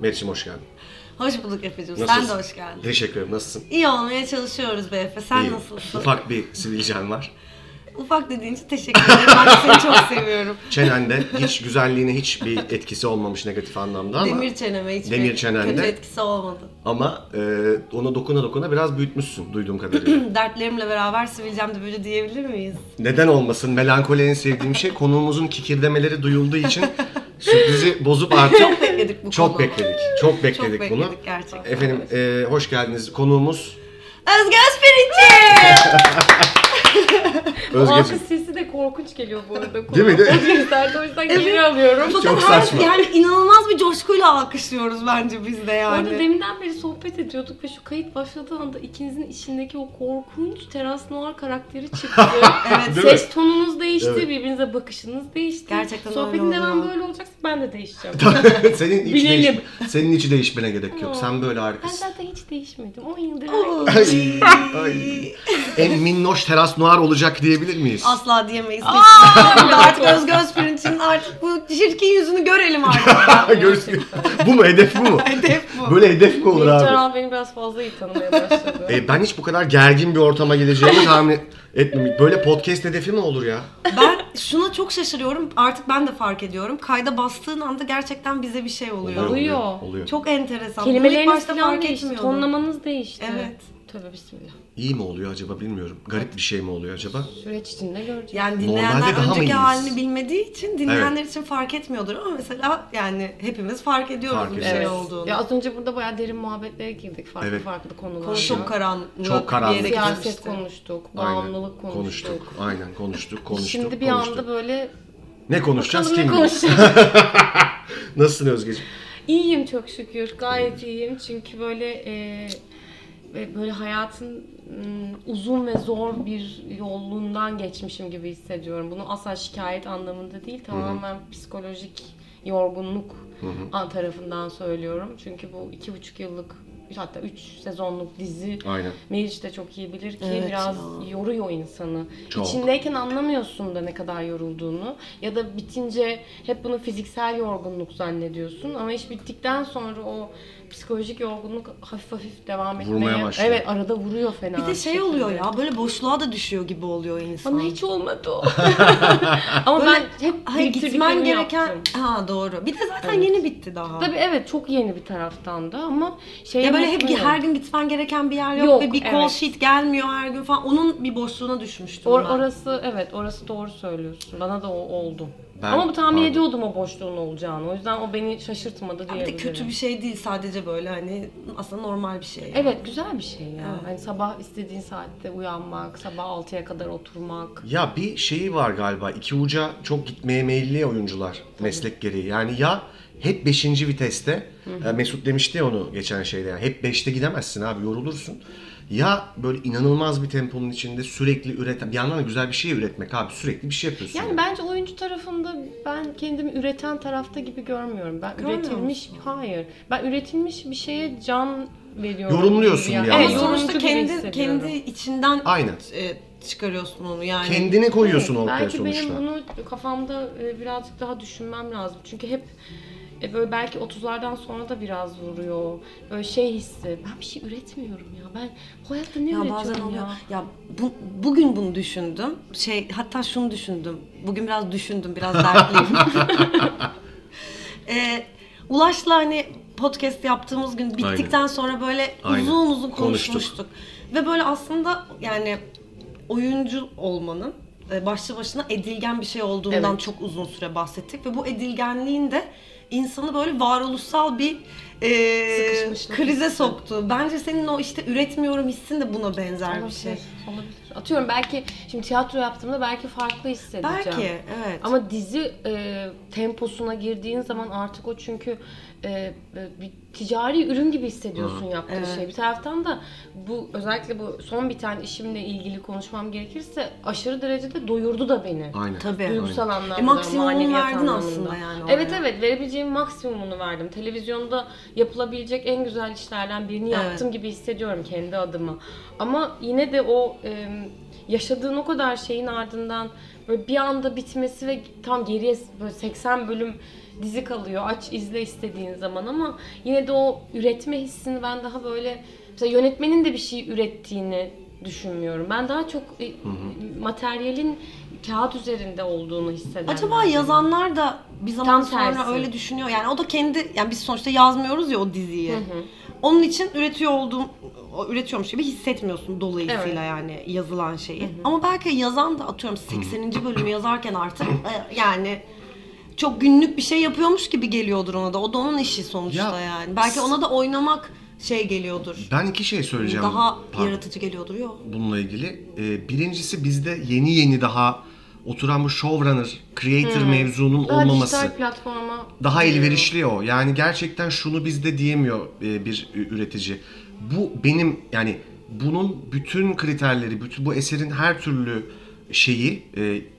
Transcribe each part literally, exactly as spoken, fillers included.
Meriç'im hoş geldin. Hoş bulduk Efe'cim. Sen de hoş geldin. Teşekkür ederim. Nasılsın? İyi olmaya çalışıyoruz be Efe. Sen İyi. Nasılsın? Ufak bir sivilcen var. Ufak dediğin için teşekkür ederim. Ben seni çok seviyorum. Çenende hiç güzelliğine hiçbir etkisi olmamış negatif anlamda ama... Demir çeneme hiçbir demir çenende, kötü etkisi olmadı. Ama e, ona dokuna dokuna biraz büyütmüşsün duyduğum kadarıyla. Dertlerimle beraber sivilcem de böyle diyebilir miyiz? Neden olmasın? Melankoli en sevdiğim şey. Konuğumuzun kikirdemeleri duyulduğu için... Sürprizi bozup artık çok bekledik bu çok konu. bekledik. Çok bekledik, çok bekledik bunu. Gerçekten. Efendim, e, hoş geldiniz. Konuğumuz Özge Özpirinççi. O alkış sesi de korkunç geliyor bu arada. Konu. Değil mi? Özgürlerde o yüzden geri alıyorum. Çok Bakın, saçma. Her, yani inanılmaz bir coşkuyla alkışlıyoruz bence biz de yani. Orada deminden beri sohbet ediyorduk ve şu kayıt başladığı anda ikinizin içindeki o korkunç Teras Noir karakteri çıktı. Evet. Ses tonunuz değişti, evet. Birbirinize bakışınız değişti. Gerçekten sohbetin devam böyle olacaksa ben de değişeceğim. Senin hiç değişme. Senin hiç değişmene gerek yok. Sen böyle harikasın. Ben zaten hiç değişmedim. on yıldır. Ay, ay. En minnoş Teras Noir olacak diyebilir miyiz? Asla diyemeyiz. Aa, artık Özge Özpirinççi'nin artık bu çirkin yüzünü görelim artık. Görsün. Bu mu? Hedef bu mu? Hedef bu. Böyle hedef mi olur abi? Canan beni biraz fazla iyi tanımaya başladı. E, ben hiç bu kadar gergin bir ortama geleceğimi tahmin etmemiştim. Böyle podcast hedefi mi olur ya? Ben şuna çok şaşırıyorum. Artık ben de fark ediyorum. Kayda bastığın anda gerçekten bize bir şey oluyor. Oluyor. oluyor. oluyor. Çok enteresan. Kelimeleriniz falan değişti. Tonlamanız değişti. Evet. Tövbe bismillah. İyi mi oluyor acaba bilmiyorum. Garip bir şey mi oluyor acaba? Süreç içinde göreceğiz. Yani dinleyenler önceki halini bilmediği için dinleyenler evet. için fark etmiyordur ama mesela yani hepimiz fark ediyoruz fark bir ediyoruz. şey evet. olduğunu. Ya az önce burada bayağı derin muhabbetlere girdik. Farklı evet. farklı konular. Konu çok karanlık. Çok karanlık. Siyaset konuştuk. Bağımlılık konuştuk. konuştuk. Aynen konuştuk. konuştuk Şimdi bir konuştuk. anda böyle... Ne konuşacağız? Bakalım kim ne konuşacağız? Nasılsın Özgeciğim? İyiyim çok şükür. Gayet iyiyim. Çünkü böyle... E... Böyle hayatın uzun ve zor bir yolundan geçmişim gibi hissediyorum. Bunu asla şikayet anlamında değil, tamamen Hı-hı. psikolojik yorgunluk Hı-hı. tarafından söylüyorum. Çünkü bu iki buçuk yıllık, hatta üç sezonluk dizi Meriç de çok iyi bilir ki evet. biraz yoruyor insanı. Çok. İçindeyken anlamıyorsun da ne kadar yorulduğunu ya da bitince hep bunu fiziksel yorgunluk zannediyorsun ama iş bittikten sonra o psikolojik yorgunluk hafif hafif devam etmeye... Vurmaya başlıyor. Evet, arada vuruyor fena. Bir de şey şekilde. oluyor ya, böyle boşluğa da düşüyor gibi oluyor insan. Bana hiç olmadı o. Ama böyle, ben hep hayır, gitmen gereken... Yaptım. Ha doğru. Bir de zaten evet. yeni bitti daha. Tabii evet, çok yeni bir taraftan da ama... Ya böyle hep yok. Her gün gitmen gereken bir yer yok, yok ve bir call evet. sheet gelmiyor her gün falan. Onun bir boşluğuna düşmüştüm Or, ben. Orası evet, orası doğru söylüyorsun. Bana da o oldu. Ben, Ama bu tahmin pardon. ediyordum o boşluğun olacağını. O yüzden o beni şaşırtmadı diyebilirim. Bir de kötü bir şey değil, sadece böyle hani aslında normal bir şey. Yani. Evet, güzel bir şey ya. Evet. Hani sabah istediğin saatte uyanmak, sabah altıya kadar oturmak. Ya bir şeyi var galiba. İki uca çok gitmeye meyilli oyuncular Tabii. meslek gereği. Yani ya hep beşinci viteste. Hı hı. Mesut demişti ya onu geçen şeyde. Yani hep beşte gidemezsin abi, yorulursun. Ya böyle inanılmaz bir temponun içinde sürekli üreten, bir yandan da güzel bir şey üretmek abi, sürekli bir şey yapıyorsun. Yani, yani. bence oyuncu tarafında ben kendimi üreten tarafta gibi görmüyorum. Ben Görmüyor üretilmiş, musun? hayır. Ben üretilmiş bir şeye can veriyorum. Yorumluyorsun yani. yani. Evet, sonuçta kendi kendi içinden Aynen. çıkarıyorsun onu yani. Kendine koyuyorsun evet, ortaya belki sonuçta. Belki benim bunu kafamda birazcık daha düşünmem lazım. Çünkü hep böyle belki otuzlardan sonra da biraz vuruyor. Böyle şey hissi. Ben bir şey üretmiyorum ya. Ben bu hayatta ne ya üretiyorum ya? Ya bu, bugün bunu düşündüm. Şey, hatta şunu düşündüm. Bugün biraz düşündüm. Biraz dertliyim. e, Ulaş'la hani podcast yaptığımız gün bittikten Aynen. sonra böyle Aynen. uzun uzun konuşmuştuk. Konuştuk. Ve böyle aslında yani oyuncu olmanın başlı başına edilgen bir şey olduğundan evet. çok uzun süre bahsettik. Ve bu edilgenliğin de insanı böyle varoluşsal bir e, krize soktu. Bence senin o işte üretmiyorum hissin de buna benzer olabilir, bir şey. Olabilir. Atıyorum belki şimdi tiyatro yaptığımda belki farklı hissedeceğim. Belki evet. Ama dizi e, temposuna girdiğin zaman artık o çünkü e, bir ticari ürün gibi hissediyorsun Hı. yaptığın evet. şey. Bir taraftan da bu özellikle bu son biten işimle ilgili konuşmam gerekirse aşırı derecede doyurdu da beni. Aynen. Tabii. Duygusal Aynen. anlamda, e, maneviyat verdin anlamında. aslında yani. Evet oraya. evet verebileceğim maksimumunu verdim. Televizyonda yapılabilecek en güzel işlerden birini evet. yaptım gibi hissediyorum kendi adıma. Ama yine de o e, yaşadığın o kadar şeyin ardından böyle bir anda bitmesi ve tam geriye böyle seksen bölüm dizi kalıyor. Aç izle istediğin zaman, ama yine de o üretme hissini ben daha böyle, mesela yönetmenin de bir şey ürettiğini düşünmüyorum. Ben daha çok hı hı. materyalin kağıt üzerinde olduğunu hissederim. Acaba yazanlar da bir zaman tam sonra tersi. Öyle düşünüyor. Yani o da kendi, yani biz sonuçta yazmıyoruz ya o diziyi. Hı hı. Onun için üretiyor olduğum, üretiyormuş gibi hissetmiyorsun dolayısıyla evet. yani yazılan şeyi. Hı hı. Ama belki yazan da atıyorum sekseninci bölümü yazarken artık yani çok günlük bir şey yapıyormuş gibi geliyordur ona da. O da onun işi sonuçta ya, yani. Belki ona da oynamak şey geliyordur. Ben iki şey söyleyeceğim. Daha pardon. Yaratıcı geliyordur. Yok. Bununla ilgili. Ee, birincisi bizde yeni yeni daha oturan bu showrunner, creator hmm. mevzunun daha olmaması. Dijital platforma daha elverişli o. Yani gerçekten şunu bizde diyemiyor bir üretici. Bu benim yani bunun bütün kriterleri, bütün bu eserin her türlü şeyi,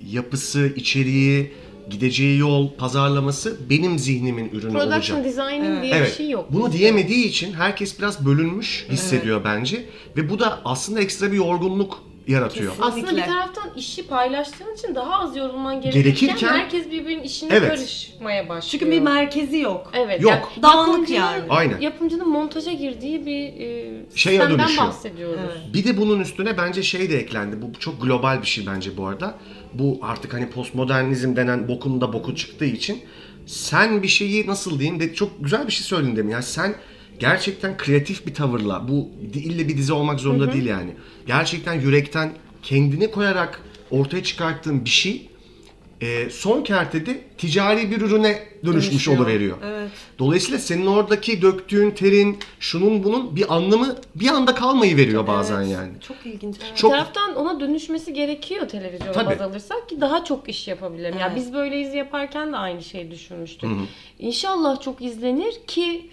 yapısı, içeriği, gideceği yol, pazarlaması benim zihnimin ürünü Production olacak. Production design'in evet. diye evet. bir şey yok. Bunu diyemediği için herkes biraz bölünmüş hissediyor evet. bence. Ve bu da aslında ekstra bir yorgunluk yaratıyor. Kesinlikle. Aslında bir taraftan işi paylaştığın için daha az yorulman gerekirken, gerekirken herkes birbirinin işine evet. karışmaya başlıyor. Çünkü bir merkezi yok. Evet. Yok. Yani dağınık yani. Aynen. Yapımcının montaja girdiği bir e, şey sistemden bahsediyoruz. Evet. Bir de bunun üstüne bence şey de eklendi. Bu çok global bir şey bence bu arada. Bu artık hani postmodernizm denen bokun da boku çıktığı için sen bir şeyi nasıl diyeyim de çok güzel bir şey söyledin demin. Yani sen gerçekten kreatif bir tavırla, bu ille bir dizi olmak zorunda hı hı. değil yani. Gerçekten yürekten kendini koyarak ortaya çıkarttığın bir şey e, son kertede ticari bir ürüne dönüşmüş Dönüşüyor. Oluveriyor. Evet. Dolayısıyla senin oradaki döktüğün terin, şunun bunun bir anlamı bir anda kalmayı veriyor bazen evet. yani. Çok ilginç. Evet. Çok... Bir taraftan ona dönüşmesi gerekiyor televizyona Tabii. baz alırsak ki daha çok iş yapabilirim. Evet. Yani biz böyle izi yaparken de aynı şeyi düşünmüştük. Hı hı. İnşallah çok izlenir ki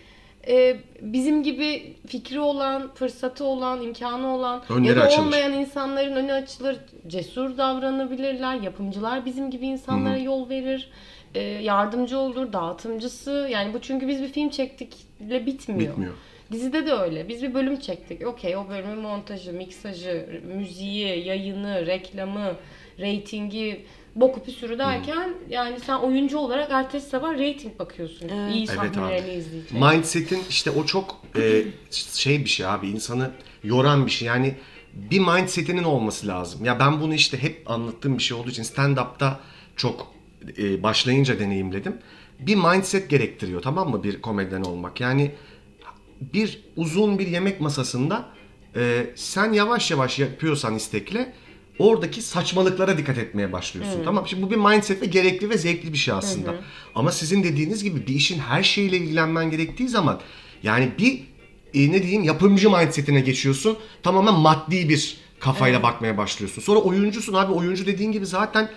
Ee, bizim gibi fikri olan, fırsatı olan, imkanı olan Önleri ya da olmayan açılır. insanların önü açılır, cesur davranabilirler, yapımcılar bizim gibi insanlara Hı-hı. yol verir, ee, yardımcı olur, dağıtımcısı. Yani bu çünkü biz bir film çektikle bitmiyor. bitmiyor. Dizide de öyle. Biz bir bölüm çektik. Okey, o bölümün montajı, miksajı, müziği, yayını, reklamı, reytingi, boku püsürü derken hmm. yani sen oyuncu olarak ertesi sabah reyting bakıyorsun. Evet. İyi sahnelerini evet izleyecek. Mindset'in işte o çok e, şey bir şey abi, insanı yoran bir şey. Yani bir mindset'inin olması lazım. Ya ben bunu işte hep anlattığım bir şey olduğu için stand-up'ta çok e, başlayınca deneyimledim. Bir mindset gerektiriyor, tamam mı, bir komedyen olmak. Yani bir uzun bir yemek masasında e, sen yavaş yavaş yapıyorsan istekle oradaki saçmalıklara dikkat etmeye başlıyorsun. Hmm. Tamam. Şimdi bu bir mindset ve gerekli ve zevkli bir şey aslında. Hmm. Ama sizin dediğiniz gibi bir işin her şeyiyle ilgilenmen gerektiği zaman yani bir e, ne diyeyim yapımcı mindsetine geçiyorsun. Tamamen maddi bir kafayla hmm. bakmaya başlıyorsun. Sonra oyuncusun abi. Oyuncu dediğin gibi zaten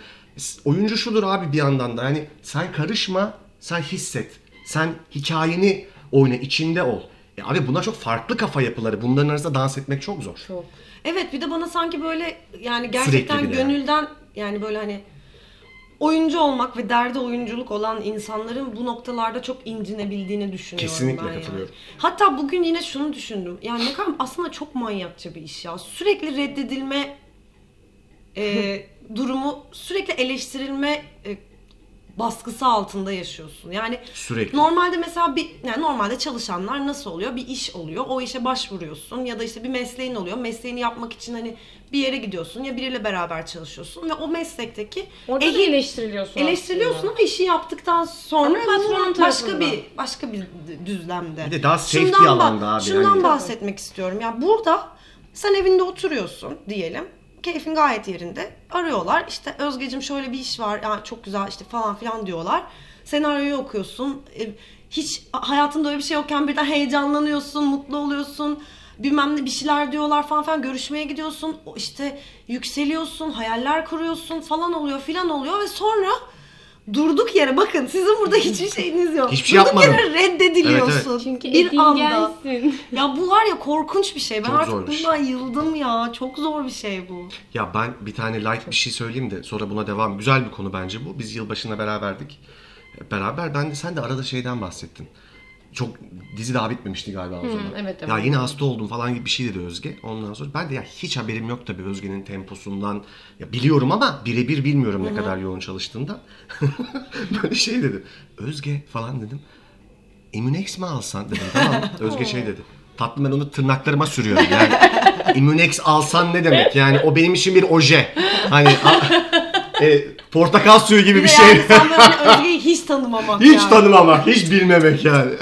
oyuncu şudur abi bir yandan da. Yani sen karışma, sen hisset. Sen hikayeni oyna, içinde ol. E abi bunlar çok farklı kafa yapıları. Bunların arasında dans etmek çok zor. Çok. Evet, bir de bana sanki böyle yani gerçekten gönülden yani. yani böyle hani oyuncu olmak ve derdi oyunculuk olan insanların bu noktalarda çok incinebildiğini düşünüyorum. Kesinlikle ben katılıyorum. Yani. Hatta bugün yine şunu düşündüm. Yani ne kadar aslında çok manyakça bir iş ya. Sürekli reddedilme e, durumu, sürekli eleştirilme e, baskısı altında yaşıyorsun. Yani Sürekli. normalde mesela bir yani normalde çalışanlar nasıl oluyor? Bir iş oluyor. O işe başvuruyorsun ya da işte bir mesleğin oluyor. Mesleğini yapmak için hani bir yere gidiyorsun ya biriyle beraber çalışıyorsun ve o meslekteki orada ehil, eleştiriliyorsun. Eleştiriliyorsun aslında. Ama işi yaptıktan sonra patronun başka bir başka bir düzlemde. Bir de daha safe bir alanda abi. Şundan yani. bahsetmek istiyorum. Ya yani burada sen evinde oturuyorsun diyelim. Keyfin gayet yerinde. Arıyorlar işte Özgeciğim şöyle bir iş var yani çok güzel işte falan filan diyorlar. Senaryoyu okuyorsun. Hiç hayatında öyle bir şey yokken birden heyecanlanıyorsun, mutlu oluyorsun. Bilmem ne bir şeyler diyorlar falan filan. Görüşmeye gidiyorsun. İşte yükseliyorsun, hayaller kuruyorsun falan oluyor filan oluyor ve sonra durduk yere bakın sizin burada hiçbir şeyiniz yok. Hiçbir şey durduk yapmadım. Yere reddediliyorsun. Evet, evet. Çünkü bir anda. Ya bu var ya korkunç bir şey. Ben çok artık zormuş. Bundan yıldım ya. Çok zor bir şey bu. Ya ben bir tane light bir şey söyleyeyim de sonra buna devam. Güzel bir konu bence bu. Biz yılbaşında beraberdik. Beraber ben de sen de arada şeyden bahsettin. çok dizi daha bitmemişti galiba o zaman. Hmm, evet, evet. Ya yine hasta oldum falan gibi bir şey dedi Özge. Ondan sonra ben de ya hiç haberim yok tabii Özge'nin temposundan. Ya biliyorum ama birebir bilmiyorum ne Hı-hı. kadar yoğun çalıştığından. Böyle şey dedim. Özge falan dedim. Immunex mi alsan dedim, tamam. Özge şey dedi. Tatlım ben onu tırnaklarıma sürüyorum yani. Immunex alsan ne demek? Yani o benim için bir oje. Hani e, portakal suyu gibi bir, bir şey. Yani sen böyle Özge'yi hiç tanımamak hiç yani. tanımamak, hiç bilmemek yani.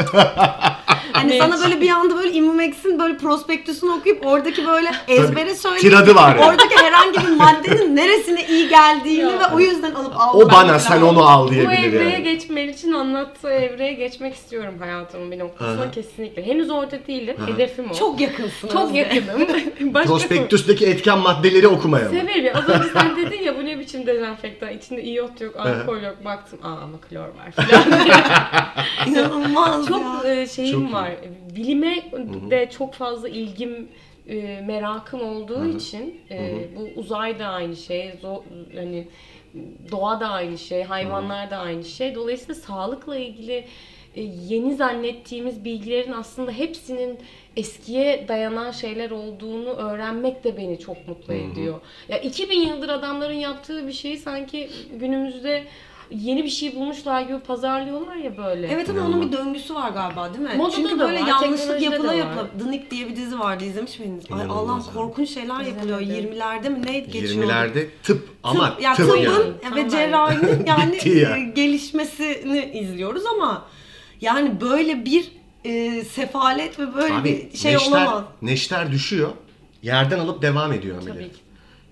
Hani sana böyle bir anda böyle Immunex'in böyle prospektüsünü okuyup oradaki böyle ezbere söyleyip yani. Oradaki herhangi bir maddenin neresine iyi geldiğini ve o yüzden alıp al. O bana sen onu al diyebilir. Bu evreye yani. geçmen için anlattığı evreye geçmek istiyorum hayatımın bir noktasına kesinlikle. Henüz orada değilim. Aha. Hedefim o. Çok yakınsın. Çok yakınım. Prospektüsteki etken maddeleri okumaya. Severim ya. Az önce sen dedin ya bu ne biçim dezenfektan. İçinde iyot yok, alkol Aha. yok. Baktım aa ama klor var falan. İnanılmaz çok ya. Şeyim çok var. Bilime Hı-hı. de çok fazla ilgim, e, merakım olduğu Hı-hı. için e, bu uzay da aynı şey, zo, hani doğa da aynı şey, hayvanlar Hı-hı. da aynı şey. Dolayısıyla sağlıkla ilgili e, yeni zannettiğimiz bilgilerin aslında hepsinin eskiye dayanan şeyler olduğunu öğrenmek de beni çok mutlu Hı-hı. ediyor. Ya iki bin yıldır adamların yaptığı bir şeyi sanki günümüzde yeni bir şey bulmuşlar gibi pazarlıyorlar ya böyle. Evet ama onun bir döngüsü var galiba değil mi? Modada çünkü böyle var, yanlışlık yapıla yapıla. Dınık diye bir dizi vardı, izlemiş miydiniz? Ay Allah korkunç şeyler yapılıyor. yirmilerde mi ne geçiyor? yirmilerde tıp ama tıp, ya, tıp yani. Tıbbın ve cerrahinin yani ya. gelişmesini izliyoruz ama yani böyle bir e, sefalet ve böyle Abi, bir şey neşter, olamaz. Neşter düşüyor. Yerden alıp devam ediyor ameliyat.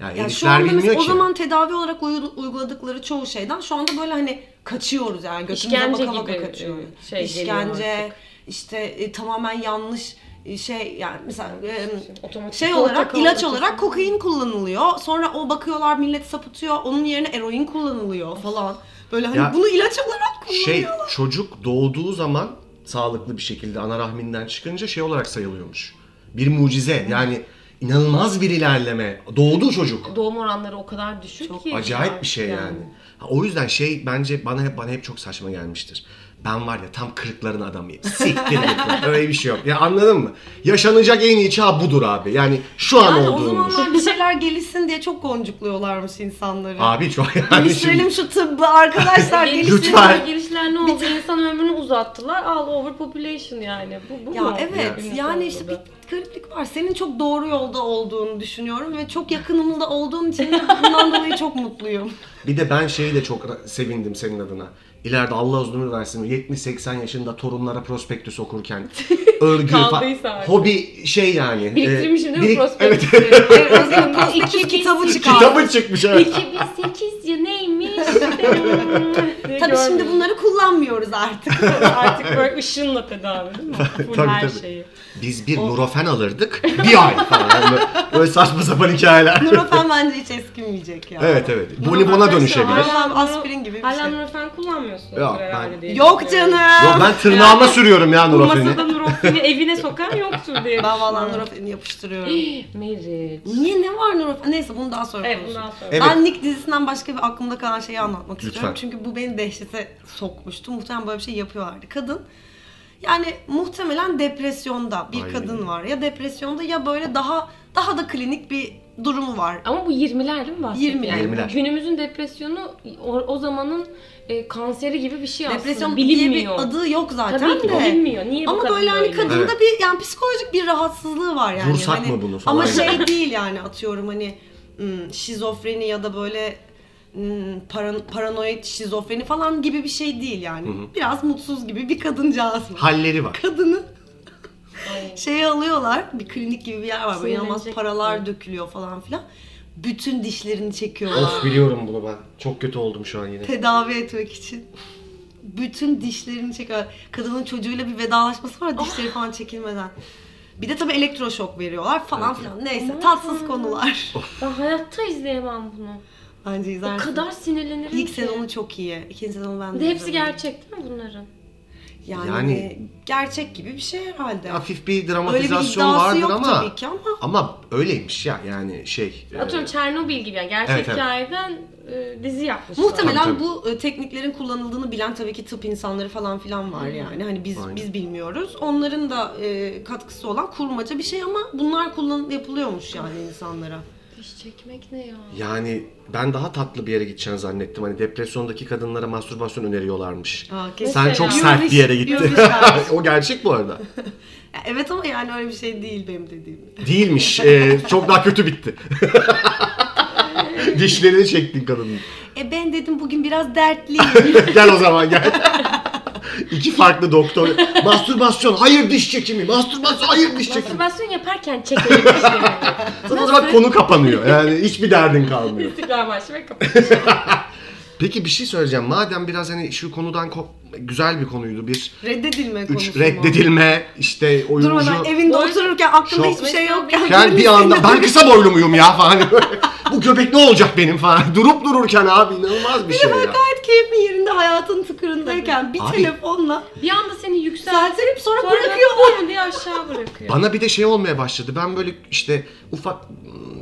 Yani, yani şu anda mesela o zaman tedavi olarak uyguladıkları çoğu şeyden şu anda böyle hani kaçıyoruz yani götümüze baka baka kaçıyoruz. Şey İşkence, işte e, tamamen yanlış şey yani mesela e, şey olarak ilaç olarak kokain kullanılıyor. Sonra o bakıyorlar millet sapıtıyor. Onun yerine eroin kullanılıyor falan. Böyle hani ya, bunu ilaç olarak kullanıyorlar. Şey çocuk doğduğu zaman sağlıklı bir şekilde ana rahminden çıkınca şey olarak sayılıyormuş. Bir mucize yani. İnanılmaz bir ilerleme. Doğdu çocuk. Doğum oranları o kadar düşük çok ki. Acayip bir şey yani. yani. Ha, o yüzden şey bence bana hep bana hep çok saçma gelmiştir. Ben var ya tam kırkların adamıyım. Siktir et. Öyle bir şey yok. Ya anladın mı? Yaşanacak en iyi çağ budur abi. Yani şu an yani olduğumuz. O zamanlar bir şeyler gelişsin diye çok goncukluyorlarmış insanları. Abi çok yani. Geliştirelim şu tıbbı arkadaşlar. Geliştirelim. Gelişler ne oldu? Bir insan ömrünü uzattılar. All overpopulation yani. Bu, bu ya mu? Evet. Yani, yani işte bir gariplik var. Senin çok doğru yolda olduğunu düşünüyorum ve çok yakınımda olduğun için bundan dolayı çok mutluyum. Bir de ben şeyi de çok sevindim senin adına. İleride Allah uzun ömür versin yetmiş seksen yaşında torunlara prospektüs okurken örgü fa- hobi şey yani biriktirmişim e, değil mi prospektüs? Evet. iki kitabı çıkmış. Kitabı çıkmış evet. iki bin sekiz ya neymiş? Tabii şimdi bunları kullanmıyoruz artık. Artık böyle ışınla tedavi değil mi? Full tabii, her tabii. şeyi. Biz bir o... Nurofen alırdık bir ay falan. Böyle saçma sapan hikayeler. Nurofen bence hiç eskimeyecek ya. Evet evet. Bonibona dönüşebilir. Hala aspirin gibi bir şey. Hala Nurofen kullanmıyorsun. Yok, ben... yok canım. Yok ben tırnağıma yani, sürüyorum ya Nurofen'i. Masada Nurofen'i evine sokan yoktur diye. Ben valla Nurofen'i yapıştırıyorum. Meriç. Niye ne var Nurofen? Neyse bunu daha sonra evet, konuşuruz. Evet. Ben Nick dizisinden başka bir aklımda kalan şeyi anlatmak Lütfen. istiyorum. Çünkü bu beni dehşete sokmuştu. Muhtemelen böyle bir şey yapıyorlardı. Kadın yani muhtemelen depresyonda bir Aynen. kadın var. Ya depresyonda ya böyle daha daha da klinik bir durumu var. Ama bu yirmiler değil mi bahsediyor? yirmiler. Yani yirmiler. Günümüzün depresyonu o, o zamanın e, kanseri gibi bir şey aslında. Depresyon bilinmiyor. Diye bir adı yok zaten Tabii de. Bilinmiyor. Niye bu Ama kadın böyle hani kadında evet. bir yani psikolojik bir rahatsızlığı var yani. Vursak hani, mı bunu falan? Ama şey değil yani atıyorum hani şizofreni ya da böyle Paran- paranoid şizofreni falan gibi bir şey değil yani. Hı hı. Biraz mutsuz gibi bir kadıncağız var. Halleri var. Kadını şeye alıyorlar. Bir klinik gibi bir yer var. Böyle inanılmaz paralar mi? dökülüyor falan filan. Bütün dişlerini çekiyorlar. Of biliyorum bunu ben. Çok kötü oldum şu an yine. Tedavi etmek için. Bütün dişlerini çekiyorlar. Kadının çocuğuyla bir vedalaşması var. Dişleri oh. falan çekilmeden. Bir de tabii elektroşok veriyorlar falan evet. filan. Neyse tatsız konular. Ben hayatta izleyemem bunu. Bence izlersin. O kadar sinirlenirim İlk ki. İlk sezonu çok iyi. İkinci sezonu ben de izledim. Hepsi gerçek değil mi bunların? Yani, yani gerçek gibi bir şey herhalde. Hafif bir dramatizasyon vardır ama. Öyle bir iddiası yok ama, tabii ki ama. Ama öyleymiş ya yani şey. Atıyorum e... Chernobyl gibi yani gerçek evet, hikayeden e, dizi yapmışlar. Muhtemelen tabii, tabii. bu e, tekniklerin kullanıldığını bilen tabii ki tıp insanları falan filan var yani. Hani biz Aynen. biz bilmiyoruz. Onların da e, katkısı olan kurmaca bir şey ama bunlar kullan yapılıyormuş yani insanlara. Diş çekmek ne ya? Yani ben daha tatlı bir yere gideceğini zannettim. Hani depresyondaki kadınlara mastürbasyon öneriyorlarmış. Aa, sen çok sert bir yere gittin. O gerçek bu arada. Evet ama yani öyle bir şey değil benim dediğim. Değilmiş. Ee, çok daha kötü bitti. Dişlerini çektin kadının. E ben dedim bugün biraz dertliyim. Gel o zaman gel. İki farklı doktor. Mastürbasyon, hayır diş çekimi. Mastürbasyon, hayır diş çekimi. Mastürbasyon yaparken çekelim dişlerimi. Sonra o zaman konu kapanıyor. Yani hiçbir derdin kalmıyor. İstiklal Marşı ve kapanıyor. Peki bir şey söyleyeceğim. Madem biraz hani şu konudan ko- güzel bir konuydu. Bir reddedilme konusu. Reddedilme işte oyuncu. Durmadan evinde Boy... otururken aklında Şok. Hiçbir şey yok. Yani, yani bir anda ben kısa boylu muyum ya falan. Bu köpek ne olacak benim falan. Durup dururken abi inanılmaz bir, bir şey ya. Bir de ben gayet keyfim yerinde hayatın tıkırındayken bir abi, telefonla. Bir anda seni yükseltirip sonra, sonra bırakıyor. Sonra diye aşağı bırakıyor. Bana bir de şey olmaya başladı. Ben böyle işte ufak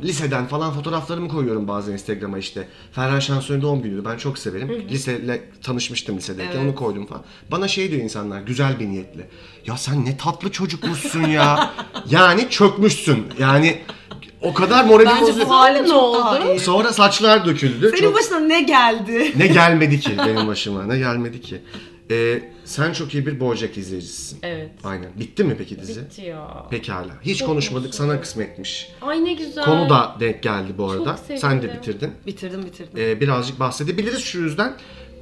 liseden falan fotoğraflarımı koyuyorum bazen Instagram'a işte. Ferhan Şansoy'un doğum günüydü. Ben çok severim. Hı hı. Liseyle tanışmıştım lisedeyken. Evet. Onu koydum falan. Bana şey diyor insanlar güzel bir niyetle. Ya sen ne tatlı çocukmuşsun ya. Yani çökmüşsün. Yani o kadar moralim bozuldu. Bence bu halin ne oldu? Sonra saçlar döküldü. Senin çok... başına ne geldi? Ne gelmedi ki benim başıma. Ne gelmedi ki? Ee, sen çok iyi bir BoJack izleyicisisin. Evet. Aynen. Bitti mi peki dizi? Bitti ya. Pekala. Hiç çok konuşmadık. Musun? Sana kısmetmiş. Ay ne güzel. Konu da denk geldi bu arada. Çok sevindim. Sen de bitirdin. Bitirdim bitirdim. Ee, birazcık bahsedebiliriz şu yüzden.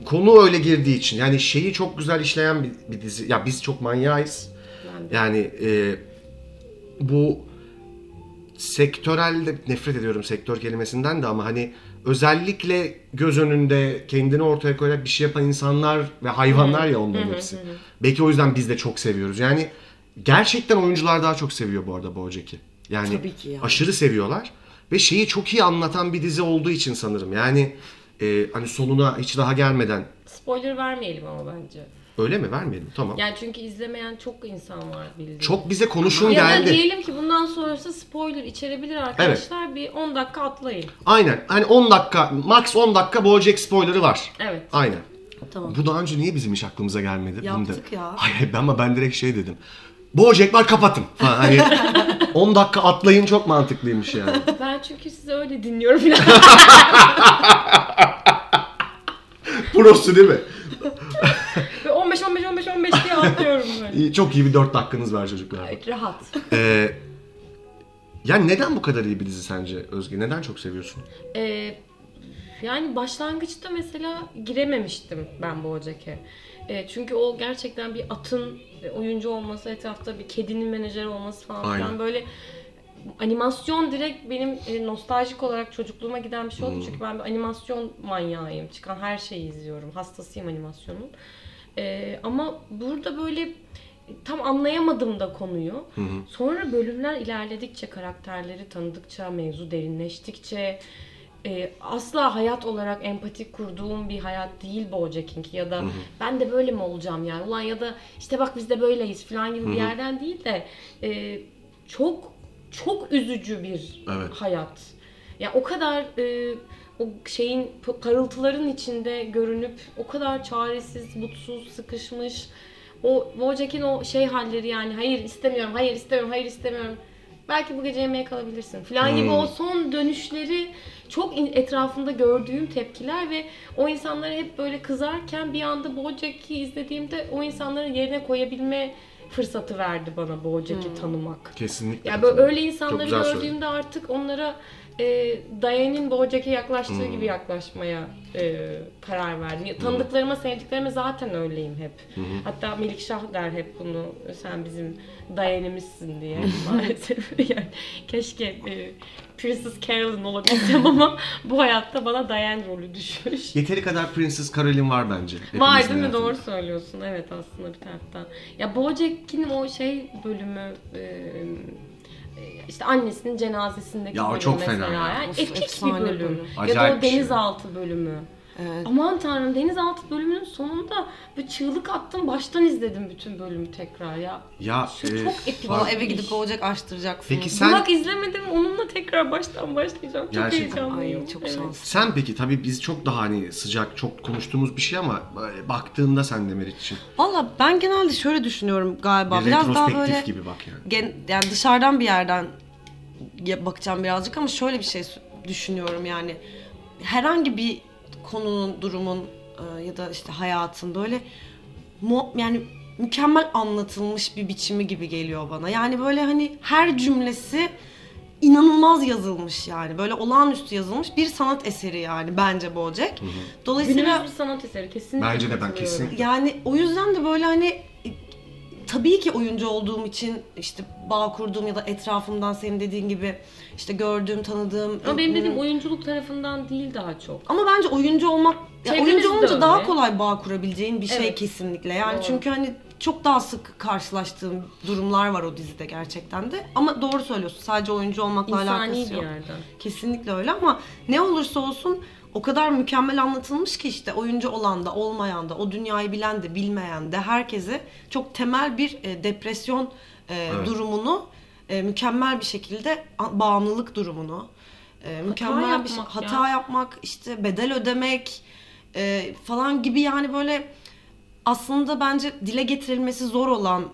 Konu öyle girdiği için. Yani şeyi çok güzel işleyen bir, bir dizi. Ya biz çok manyağız. Yani e, bu sektörel de nefret ediyorum sektör kelimesinden de ama hani özellikle göz önünde kendini ortaya koyarak bir şey yapan insanlar ve hayvanlar ya onların hepsi. Belki o yüzden biz de çok seviyoruz. Yani gerçekten oyuncular daha çok seviyor bu arada BoJack'i. Yani, yani aşırı seviyorlar ve şeyi çok iyi anlatan bir dizi olduğu için sanırım. Yani e, hani sonuna hiç daha gelmeden. Spoiler vermeyelim ama bence. Öyle mi? Vermeyelim. Tamam. Yani çünkü izlemeyen çok insan var bildiğin. Çok bize konuşun ya geldi. Ya da diyelim ki bundan sonrası spoiler içerebilir arkadaşlar. Evet. Bir on dakika atlayın. Aynen. Hani on dakika, max on dakika BoJack spoiler'ı var. Evet. Aynen. Tamam. Bu daha önce niye bizim hiç aklımıza gelmedi? Yaptık ya. Hayır ama ben direkt şey dedim. BoJack var kapatın. Ha, hani on dakika atlayın çok mantıklıymış yani. Ben çünkü size öyle dinliyorum. Prosu değil mi? on beş on beş on beş on beş diye atlıyorum böyle. Çok iyi bir dört dakikanız var çocuklar. Evet, rahat. Ee, yani neden bu kadar iyi bir dizi sence Özge? Neden çok seviyorsun? Ee, yani başlangıçta mesela girememiştim ben BoJack'e. Ee, çünkü o gerçekten bir atın oyuncu olması, etrafta bir kedinin menajeri olması falan. Aynen. Böyle animasyon direkt benim nostaljik olarak çocukluğuma giden bir şey oldu. Hmm. Çünkü ben bir animasyon manyağıyım. Çıkan her şeyi izliyorum. Hastasıyım animasyonun. Ee, ama burada böyle tam anlayamadım da konuyu. Hı hı. Sonra bölümler ilerledikçe, karakterleri tanıdıkça, mevzu derinleştikçe e, asla hayat olarak empati kurduğum bir hayat değil BoJack'inki ya da hı hı. ben de böyle mi olacağım yani ulan ya da işte bak biz de böyleyiz falan gibi hı hı. bir yerden değil de e, çok çok üzücü bir evet. hayat. Ya o kadar e, o şeyin parıltıların içinde görünüp o kadar çaresiz, mutsuz, sıkışmış. O BoJack'in o şey halleri yani hayır istemiyorum, hayır istemiyorum, hayır istemiyorum. Belki bu gece yemeğe kalabilirsin falan hmm. gibi o son dönüşleri çok etrafında gördüğüm tepkiler ve o insanlara hep böyle kızarken bir anda BoJack'i izlediğimde o insanların yerine koyabilme fırsatı verdi bana BoJack'i hmm. tanımak. Kesinlikle. Ya böyle öyle insanları gördüğümde artık onlara E, Diane'in BoJack'e yaklaştığı hmm. gibi yaklaşmaya e, karar verdim. Tanıdıklarıma, hmm. sevdiklerime zaten öyleyim hep. Hmm. Hatta Melikşah der hep bunu, sen bizim Diane'imizsin diye maalesef. Yani, keşke e, Princess Carolyn olabilsem ama bu hayatta bana Diane rolü düşmüş. Yeteri kadar Princess Carolyn var bence. Var değil mi? Hayatında. Doğru söylüyorsun. Evet aslında bir taraftan. Ya BoJack'in o şey bölümü... E, İşte annesinin cenazesindeki ya, bölüm mesela. Ya çok fena. Yani epik bir bölüm. bölüm. Ya da o denizaltı şey. bölümü. Evet. Aman tanrım, Denizaltı bölümünün sonunda böyle çığlık attım, baştan izledim bütün bölümü tekrar ya. Ya şu e, çok epik. Valla eve gidip olacak, açtıracaksın. Peki sen... Bak izlemedim, onunla tekrar baştan başlayacağım. Çok gerçekten heyecanlıyım. Ay, çok evet. Şanslı. Sen peki tabii biz çok daha hani sıcak, çok konuştuğumuz bir şey ama baktığında sen de Meriç'ciğim. Valla ben genelde şöyle düşünüyorum galiba. Bir biraz daha böyle gibi bak yani. Gen, yani dışarıdan bir yerden bakacağım birazcık ama şöyle bir şey düşünüyorum yani. Herhangi bir konunun, durumun ya da işte hayatın böyle yani mükemmel anlatılmış bir biçimi gibi geliyor bana. Yani böyle hani her cümlesi inanılmaz yazılmış yani. Böyle olağanüstü yazılmış bir sanat eseri yani bence BoJack. Hı hı. Dolayısıyla günümüz bir sanat eseri kesinlikle. Bence de ben kesinlikle. Yani o yüzden de böyle hani tabii ki oyuncu olduğum için işte bağ kurduğum ya da etrafımdan senin dediğin gibi işte gördüğüm, tanıdığım... Ama benim dediğim oyunculuk tarafından değil daha çok. Ama bence oyuncu olmak... Yani oyuncu olunca daha kolay bağ kurabileceğin bir evet. şey kesinlikle. Yani doğru. Çünkü hani çok daha sık karşılaştığım durumlar var o dizide gerçekten de. Ama doğru söylüyorsun, sadece oyuncu olmakla İnsani alakası yok. Yerden. Kesinlikle öyle ama ne olursa olsun o kadar mükemmel anlatılmış ki işte oyuncu olan da olmayan da, o dünyayı bilen de bilmeyen de herkese çok temel bir depresyon evet. durumunu, mükemmel bir şekilde bağımlılık durumunu, mükemmel hata bir şey, yapmak hata ya. yapmak, işte bedel ödemek falan gibi yani böyle aslında bence dile getirilmesi zor olan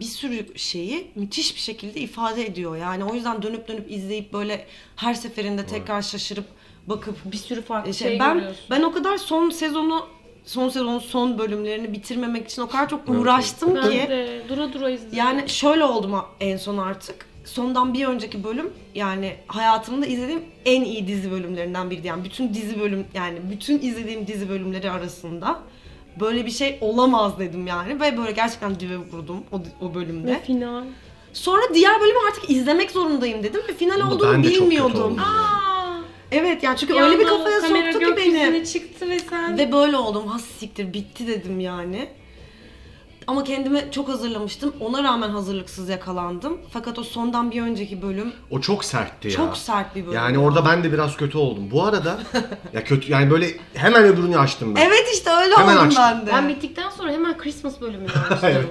bir sürü şeyi müthiş bir şekilde ifade ediyor. Yani o yüzden dönüp dönüp izleyip böyle her seferinde tekrar şaşırıp bakıp bir sürü farklı şey, şey ben, görüyorsun. Ben o kadar son sezonu, son sezonun son bölümlerini bitirmemek için o kadar çok uğraştım ben ki. Ben de dura dura izledim. Yani şöyle oldum en son artık. Sondan bir önceki bölüm yani hayatımda izlediğim en iyi dizi bölümlerinden biriydi. Yani bütün dizi bölüm yani bütün izlediğim dizi bölümleri arasında böyle bir şey olamaz dedim yani. Ve böyle gerçekten dibe vurdum o, o bölümde. Ve final. Sonra diğer bölümü artık izlemek zorundayım dedim ve final ama olduğunu bilmiyordum. Evet yani çünkü bir öyle bir kafaya soktu ki beni. Çıktı ve, sen... ve böyle oldum. Ha siktir bitti dedim yani. Ama kendime çok hazırlamıştım. Ona rağmen hazırlıksız yakalandım. Fakat o sondan bir önceki bölüm... O çok sertti ya. Çok sert bir bölüm. Yani ya. Orada ben de biraz kötü oldum. Bu arada ya kötü yani böyle hemen öbürünü açtım ben. Evet işte öyle hemen oldum açtım. ben de. Ben bittikten sonra hemen Christmas bölümünü açtım. Evet.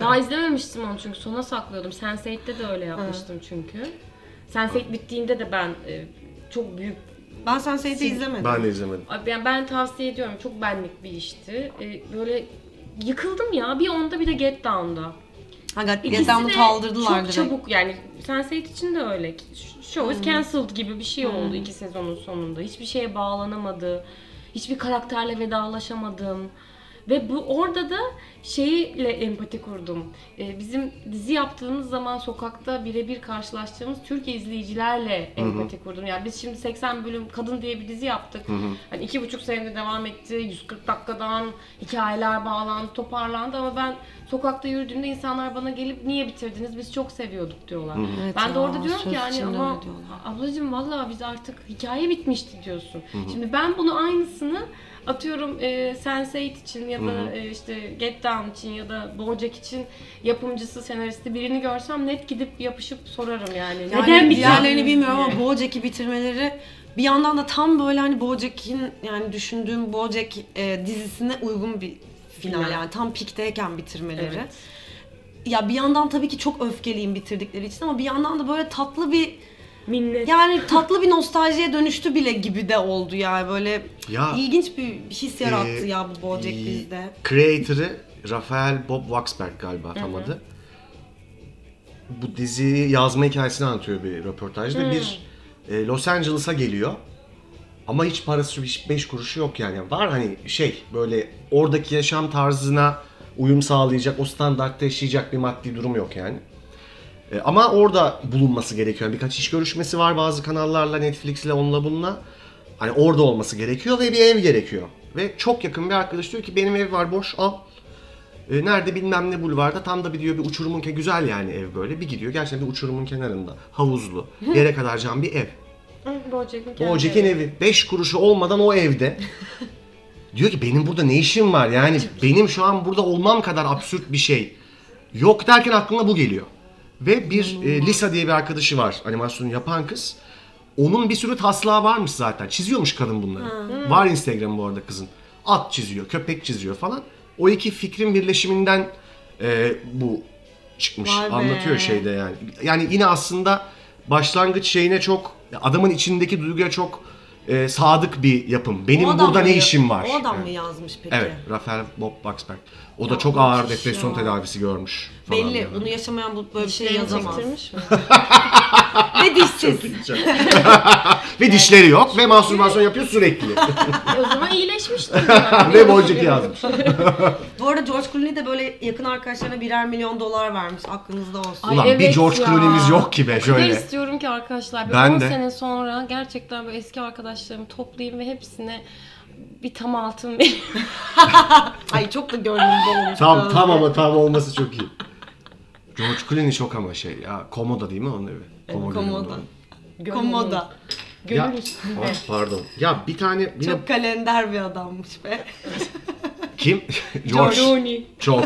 Daha izlememiştim onu çünkü sona saklıyordum. sense eight'te de öyle yapmıştım ha. çünkü. sense eight bittiğinde de ben... E, çok büyük. Ben sense eight'i izlemedim. Ben de izlemedim. Yani ben tavsiye ediyorum. Çok benlik bir işti. Ee, böyle yıkıldım ya. Bir onda bir de Get Down'da. Ha, Get Down'u kaldırdılar direkt. Çok çabuk yani. sense eight için de öyle. Show is cancelled gibi bir şey oldu hmm. iki sezonun sonunda. Hiçbir şeye bağlanamadı. Hiçbir karakterle vedalaşamadım. Ve bu orada da şeyle empati kurdum. Ee, bizim dizi yaptığımız zaman sokakta birebir karşılaştığımız Türkiye izleyicilerle empati hı hı. kurdum. Yani biz şimdi seksen bölüm Kadın diye bir dizi yaptık. Hı hı. Hani iki buçuk senede devam etti. yüz kırk dakikadan hikayeler bağlandı, toparlandı ama ben sokakta yürüdüğümde insanlar bana gelip niye bitirdiniz? Biz çok seviyorduk diyorlar. Hı hı. Evet, ben de orada aa, diyorum ki yani ama ablacığım vallahi biz artık hikaye bitmişti diyorsun. Hı hı. Şimdi ben bunu aynısını atıyorum e, sense eight için ya da e, işte Get Down için ya da BoJack için yapımcısı, senaristi birini görsem net gidip yapışıp sorarım yani. yani Neden diğerlerini bilmiyorum diye. Ama BoJack'i bitirmeleri bir yandan da tam böyle hani BoJack'in yani düşündüğüm BoJack e, dizisine uygun bir final yani, yani tam pikteyken bitirmeleri. Evet. Ya bir yandan tabii ki çok öfkeliyim bitirdikleri için ama bir yandan da böyle tatlı bir minnet. Yani tatlı bir nostaljiye dönüştü bile gibi de oldu yani böyle ya, ilginç bir his yarattı e, ya bu BoJack e, bizde. Creator'ı Raphael Bob-Waksberg galiba tam adı. Bu diziyi yazma hikayesini anlatıyor bir röportajda. Hı. Bir e, Los Angeles'a geliyor ama hiç parası, hiç beş kuruşu yok yani. Var hani şey böyle oradaki yaşam tarzına uyum sağlayacak, o standartta yaşayacak bir maddi durum yok yani. Ama orada bulunması gerekiyor. Birkaç iş görüşmesi var bazı kanallarla, Netflix'le, onunla bununla. Hani orada olması gerekiyor ve bir ev gerekiyor. Ve çok yakın bir arkadaş diyor ki benim ev var boş al. E, nerede bilmem ne bulvarda tam da bir diyor bir uçurumun kenarında güzel yani ev böyle. Bir gidiyor gerçekten bir uçurumun kenarında havuzlu yere kadar cam bir ev. BoJack'in evi. Beş kuruşu olmadan o evde. Diyor ki benim burada ne işim var yani benim şu an burada olmam kadar absürt bir şey. Yok derken aklına bu geliyor. Ve bir hmm. e, Lisa diye bir arkadaşı var animasyonu yapan kız. Onun bir sürü taslağı varmış zaten. Çiziyormuş kadın bunları. Hmm. Var Instagram bu arada kızın. At çiziyor, köpek çiziyor falan. O iki fikrin birleşiminden e, bu çıkmış. Anlatıyor şeyde yani. Yani yine aslında başlangıç şeyine çok, adamın içindeki duyguya çok e, sadık bir yapım. Benim burada ne işim var? O adam yani. Mı yazmış peki? Evet. Raphael Bob-Waksberg. O ya da çok ağır depresyon ya. Tedavisi görmüş. Belli. Yani. Bunu yaşamayan bu böyle bir şey yazamaz. Ve dişsiz. Ve dişleri yok ve mastürbasyon yapıyor sürekli. O zaman iyileşmiştir. Yani. Ve BoJack yazmış. Bu arada George Clooney de böyle yakın arkadaşlarına birer milyon dolar vermiş. Aklınızda olsun. Ay, ulan evet bir George Clooney'miz yok ki be şöyle. Ben istiyorum ki arkadaşlar bir ben on de. sene sonra gerçekten böyle eski arkadaşlarımı toplayayım ve hepsine bir tam altın vereyim. Ay çok da gönlümde olmuş. Tam böyle. Tam ama tam olması çok iyi. George Clooney çok ama şey ya Komoda değil mi onun evi? Komoda. Komoda. Komoda. Görürüz. Ya, pardon. Ya bir tane... Yine... Çok kalender bir adammış be. Kim? George. George. Çok.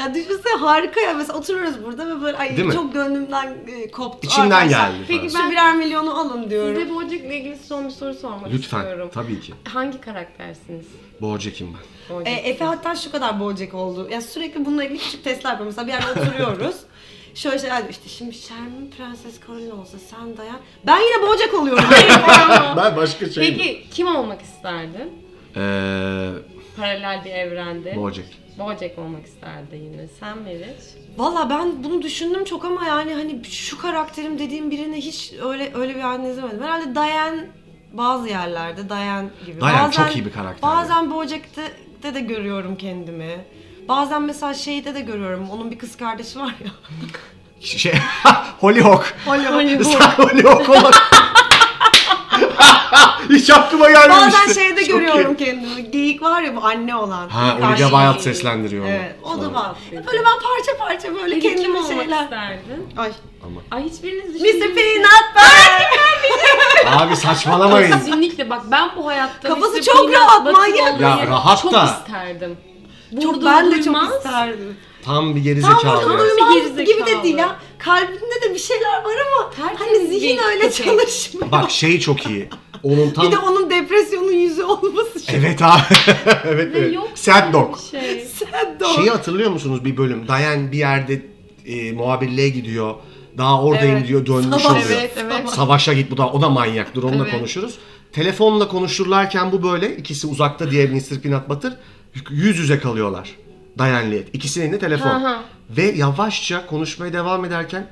Ya düşünsene harika ya. Mesela oturuyoruz burada ve böyle ay değil çok mi? Gönlümden e, koptu. İçimden geldi. Peki falan. Ben birer milyonu alın diyorum. Size BoJack'la ilgili son bir soru sormak lütfen, istiyorum. Lütfen. Tabii ki. Hangi karaktersiniz? BoJack'im ben. E, Efe hatta şu kadar BoJack oldu. Ya sürekli bununla ilgili küçük testler yapıyor. Mesela bir yerde oturuyoruz. Şöyle şeyler işte şimdi Şermin Prenses Karolina olsa sen dayan. Ben yine BoJack oluyorum. Ben başka şey. Peki kim olmak isterdin? Ee, Paralel bir evrende. BoJack. BoJack olmak isterdi yine. Sen Meriç? Valla ben bunu düşündüm çok ama yani hani şu karakterim dediğim birine hiç öyle öyle bir halini izlemedim. Herhalde Diane bazı yerlerde Diane gibi. Diane bazen, çok iyi bir karakter. Bazen BoJack'te de görüyorum kendimi. Bazen mesela şeyde de görüyorum, onun bir kız kardeşi var ya. Şey, Hollyhock. Hollyhock. Hollyhock olarak. Hiç aklıma gelmemişti. Bazen şeyde çok görüyorum iyi. Kendimi, geyik var ya bu anne olan. Ha, Olivia Wilde seslendiriyor onu. Evet, o da var. Böyle ben parça parça böyle peki, kendimi kim şeyler. Olmak isterdin? Ay. Ama. Ay hiçbiriniz düşünmüyor. mister Peanut Butter. Abi saçmalamayın. Kesinlikle bak ben bu hayatta kafası mister çok rahat manyak. Ya rahat çok da. Çok isterdim. Çok Burada ben de çok isterdim. Tam bir gerizekalı. Tam tam bir gerizekalı gibi de değil ya. Kalbinde de bir şeyler var ama tertemiz hani zihin öyle şey. Çalışmıyor. Bak şey çok iyi. Onun tam... Bir de onun depresyonun yüzü olması şey. Evet abi. Evet evet. Sad Dog. Şey. Sad Dog. Şeyi hatırlıyor musunuz bir bölüm? Diane bir yerde e, muhabirliğe gidiyor. Daha oradayım evet. Diyor dönmüş Savaş, oluyor. Evet, evet. Savaş'a git bu da o da manyak. Dur onunla evet. Konuşuruz. Telefonla konuşurlarken bu böyle. İkisi uzakta diye mister Peanut Butter. Yüz yüze kalıyorlar. Dayanlıyet. İkisinin elinde telefon. Aha. Ve yavaşça konuşmaya devam ederken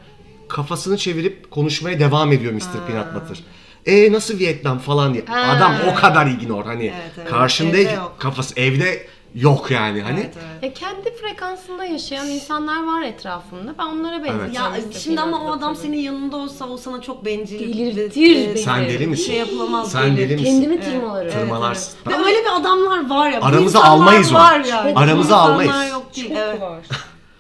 kafasını çevirip konuşmaya devam ediyor mister Peanut Butter. E nasıl Vietnam falan diye. Ha. Adam o kadar ignor hani evet, evet. Karşındaki kafası evde yok yani hani. Evet, evet. Ya kendi frekansında yaşayan insanlar var etrafında. Ben onlara benziyorum. Evet. Ya şimdi ama o adam senin yanında olsa o sana çok bencil. Delirtir. Sen deli misin? Şey yapılamaz. Sen deli misin? Kendimi tırmalarım. Evet. Tırmalarsın. Evet, evet. Ve öyle bir adamlar var ya. Aramıza almayız var yani. Aramıza almayız. Onlar yok değil. Çok evet. Var.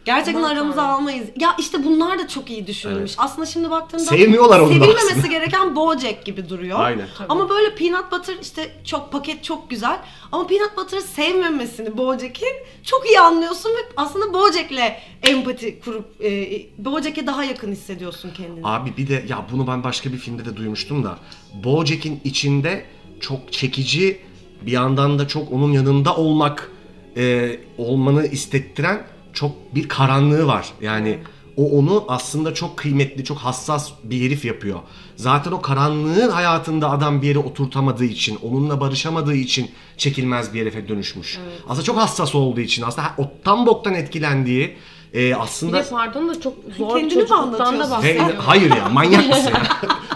Gerçekten Bakar. Aramıza almayız. Ya işte bunlar da çok iyi düşünülmüş. Evet. Aslında şimdi baktığımda sevmiyorlar ondan. Sevilmemesi gereken BoJack gibi duruyor. Aynen. Ama tabii. Böyle Peanut Butter işte çok paket çok güzel. Ama Peanut Butter'ı sevmemesini BoJack'in çok iyi anlıyorsun ve aslında BoJack'le empati kurup e, BoJack'e daha yakın hissediyorsun kendini. Abi bir de ya bunu ben başka bir filmde de duymuştum da BoJack'in içinde çok çekici bir yandan da çok onun yanında olmak e, olmanı istettiren çok bir karanlığı var. Yani o onu aslında çok kıymetli, çok hassas bir herif yapıyor. Zaten o karanlığın hayatında adam bir yere oturtamadığı için, onunla barışamadığı için çekilmez bir herife dönüşmüş. Evet. Aslında çok hassas olduğu için, aslında o tam boktan etkilendiği e, aslında... Bir de pardon da çok zor bir çocukluktan da bahsediyor. Hayır ya, manyak mısın ya?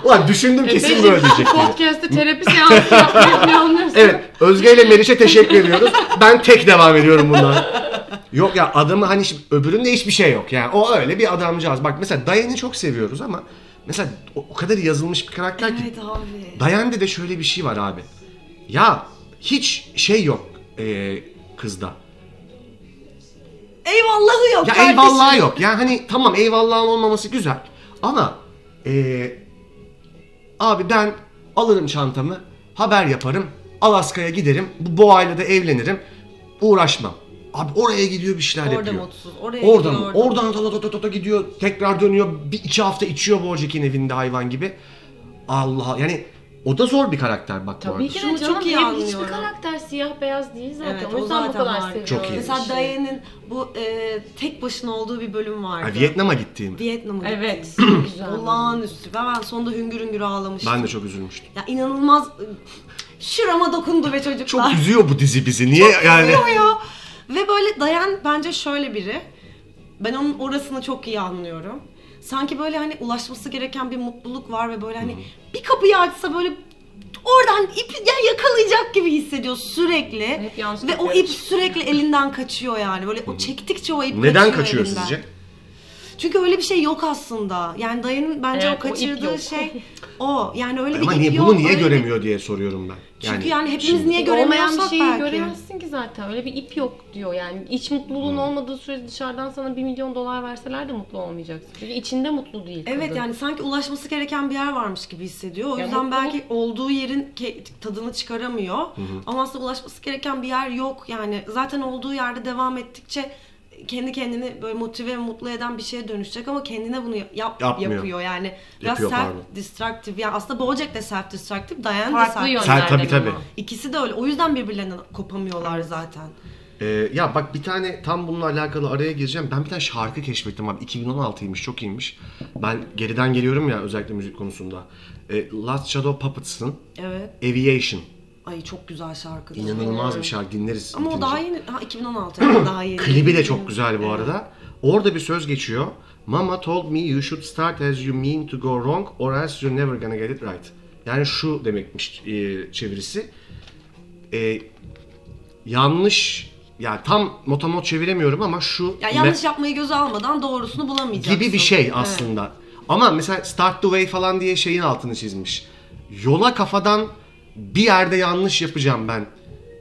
Ulan düşündüm kesin böyle diyecek. Podcast'te terapi seansı yapmayı ne anlıyorsun? Evet, Özge ile Meriç'e teşekkür ediyoruz. Ben tek devam ediyorum bundan. Yok ya adamı hani öbüründe hiçbir şey yok yani o öyle bir adamcağız. Bak mesela Diane'i çok seviyoruz ama mesela o kadar yazılmış bir karakter evet, ki. Evet abi. Diane'de de şöyle bir şey var abi. Ya hiç şey yok e, kızda. Eyvallahı yok ya kardeşim. Eyvallahı yok yani hani tamam eyvallahın olmaması güzel ama e, abi ben alırım çantamı haber yaparım Alaska'ya giderim bu boğayla da evlenirim uğraşmam. Abi oraya gidiyor bir şeyler orada yapıyor. Mutsuz, oraya oradan gidiyor, orada mutsuz. Oradan ta ta ta ta ta gidiyor. Tekrar dönüyor. Bir iki hafta içiyor BoJack'in evinde hayvan gibi. Allah yani o da zor bir karakter bak. Tabii ki de çok iyi anlıyorum. Hiçbir karakter siyah beyaz değil zaten. Evet, o yüzden bu kadar seviyorum. Mesela şey. Diane'in bu e, tek başına olduğu bir bölüm vardı. Ha, Vietnam'a gittiğim. Vietnam'a evet. Gittiğim. Olağanüstü. Ve ben sonunda hüngür hüngür ağlamıştım. Ben de çok üzülmüştüm. Ya inanılmaz şurama dokundu be çocuklar. Çok üzüyor bu dizi bizi. Niye çok yani? Çok üzüyor ya. Ve böyle Diane bence şöyle biri. Ben onun orasını çok iyi anlıyorum. Sanki böyle hani ulaşması gereken bir mutluluk var ve böyle hani hmm. bir kapıyı açsa böyle oradan ipi yani yakalayacak gibi hissediyor sürekli. Hep ve o ip sürekli elinden kaçıyor yani. Böyle hmm. o çektikçe o ip kaçıyor. Neden kaçıyor elinden. Sizce? Çünkü öyle bir şey yok aslında. Yani Dayan'ın bence evet, o kaçırdığı o şey o. Yani öyle ama bir niye, ip yok. Bunu niye göremiyor bir... diye soruyorum ben. Yani çünkü yani hepimiz şimdi. Niye göremiyorsak belki. Olmayan bir şeyi göremezsin ki zaten. Öyle bir ip yok diyor yani. İç mutluluğun hmm. olmadığı sürece dışarıdan sana bir milyon dolar verseler de mutlu olmayacaksın. Çünkü içinde mutlu değil. Evet kadın. Yani sanki ulaşması gereken bir yer varmış gibi hissediyor. O ya yüzden mutluluk... belki olduğu yerin tadını çıkaramıyor. Hmm. Ama aslında ulaşması gereken bir yer yok. Yani zaten olduğu yerde devam ettikçe kendi kendini böyle motive ve mutlu eden bir şeye dönüşecek ama kendine bunu yap, yapıyor yani. Biraz self-destructive yani aslında BoJack de self-destructive, Diane farklı de self-destructive. İkisi de öyle. O yüzden birbirlerinden kopamıyorlar zaten. Ee, ya bak bir tane tam bununla alakalı araya gireceğim. Ben bir tane şarkı keşfettim abi. iki bin on altıymış çok iyiymiş. Ben geriden geliyorum ya özellikle müzik konusunda. Ee, Last Shadow Puppets'ın evet. Aviation. Ay çok güzel şarkı. İnanılmaz bir şarkı dinleriz. Ama bitince. O daha yeni. Ha iki bin on altı yani daha yeni. Klibi de çok güzel bu evet. arada. Orada bir söz geçiyor. Mama told me you should start as you mean to go wrong or else you're never gonna get it right. Yani şu demekmiş e, çevirisi. E, yanlış yani tam motamot çeviremiyorum ama şu. Ya yanlış me- yapmayı göze almadan doğrusunu bulamayacaksın. Gibi bir şey aslında. Evet. Ama mesela start the way falan diye şeyin altını çizmiş. Yola kafadan bir yerde yanlış yapacağım ben.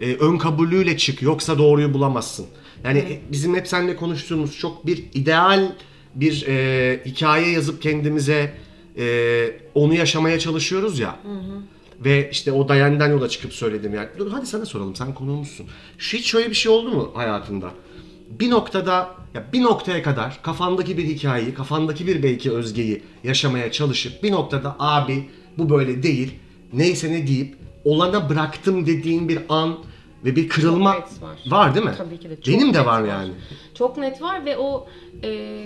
Ee, ön kabulüyle çık. Yoksa doğruyu bulamazsın. Yani evet. bizim hep seninle konuştuğumuz çok bir ideal bir e, hikaye yazıp kendimize e, onu yaşamaya çalışıyoruz ya. Hı hı. Ve işte o Dayan'dan yola çıkıp söyledim yani. Dur hadi sana soralım. Sen konuğumuzsun. Hiç şöyle bir şey oldu mu hayatında? Bir noktada, ya bir noktaya kadar kafandaki bir hikayeyi, kafandaki bir belki özgeyi yaşamaya çalışıp bir noktada abi bu böyle değil. Neyse ne deyip olana bıraktım dediğin bir an ve bir kırılma var. var değil mi? Tabii ki de. Çok benim de var, var yani. Çok net var ve o e,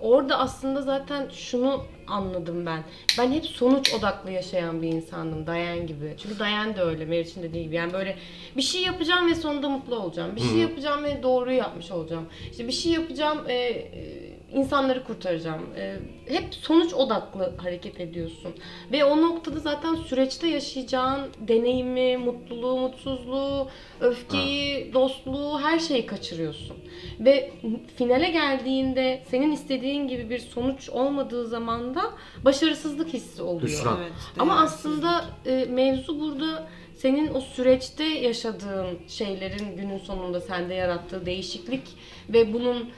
orada aslında zaten şunu anladım ben. Ben hep sonuç odaklı yaşayan bir insandım. Diane gibi. Çünkü Diane de öyle. Meriç'in dediği gibi. Yani böyle bir şey yapacağım ve sonunda mutlu olacağım. Bir Hı-hı. şey yapacağım ve doğru yapmış olacağım. İşte bir şey yapacağım e, e, İnsanları kurtaracağım. Ee, hep sonuç odaklı hareket ediyorsun. Ve o noktada zaten süreçte yaşayacağın deneyimi, mutluluğu, mutsuzluğu, öfkeyi, ha. dostluğu, her şeyi kaçırıyorsun. Ve finale geldiğinde senin istediğin gibi bir sonuç olmadığı zaman da başarısızlık hissi oluyor. Evet, ama aslında e, mevzu burada senin o süreçte yaşadığın şeylerin günün sonunda sende yarattığı değişiklik ve bunun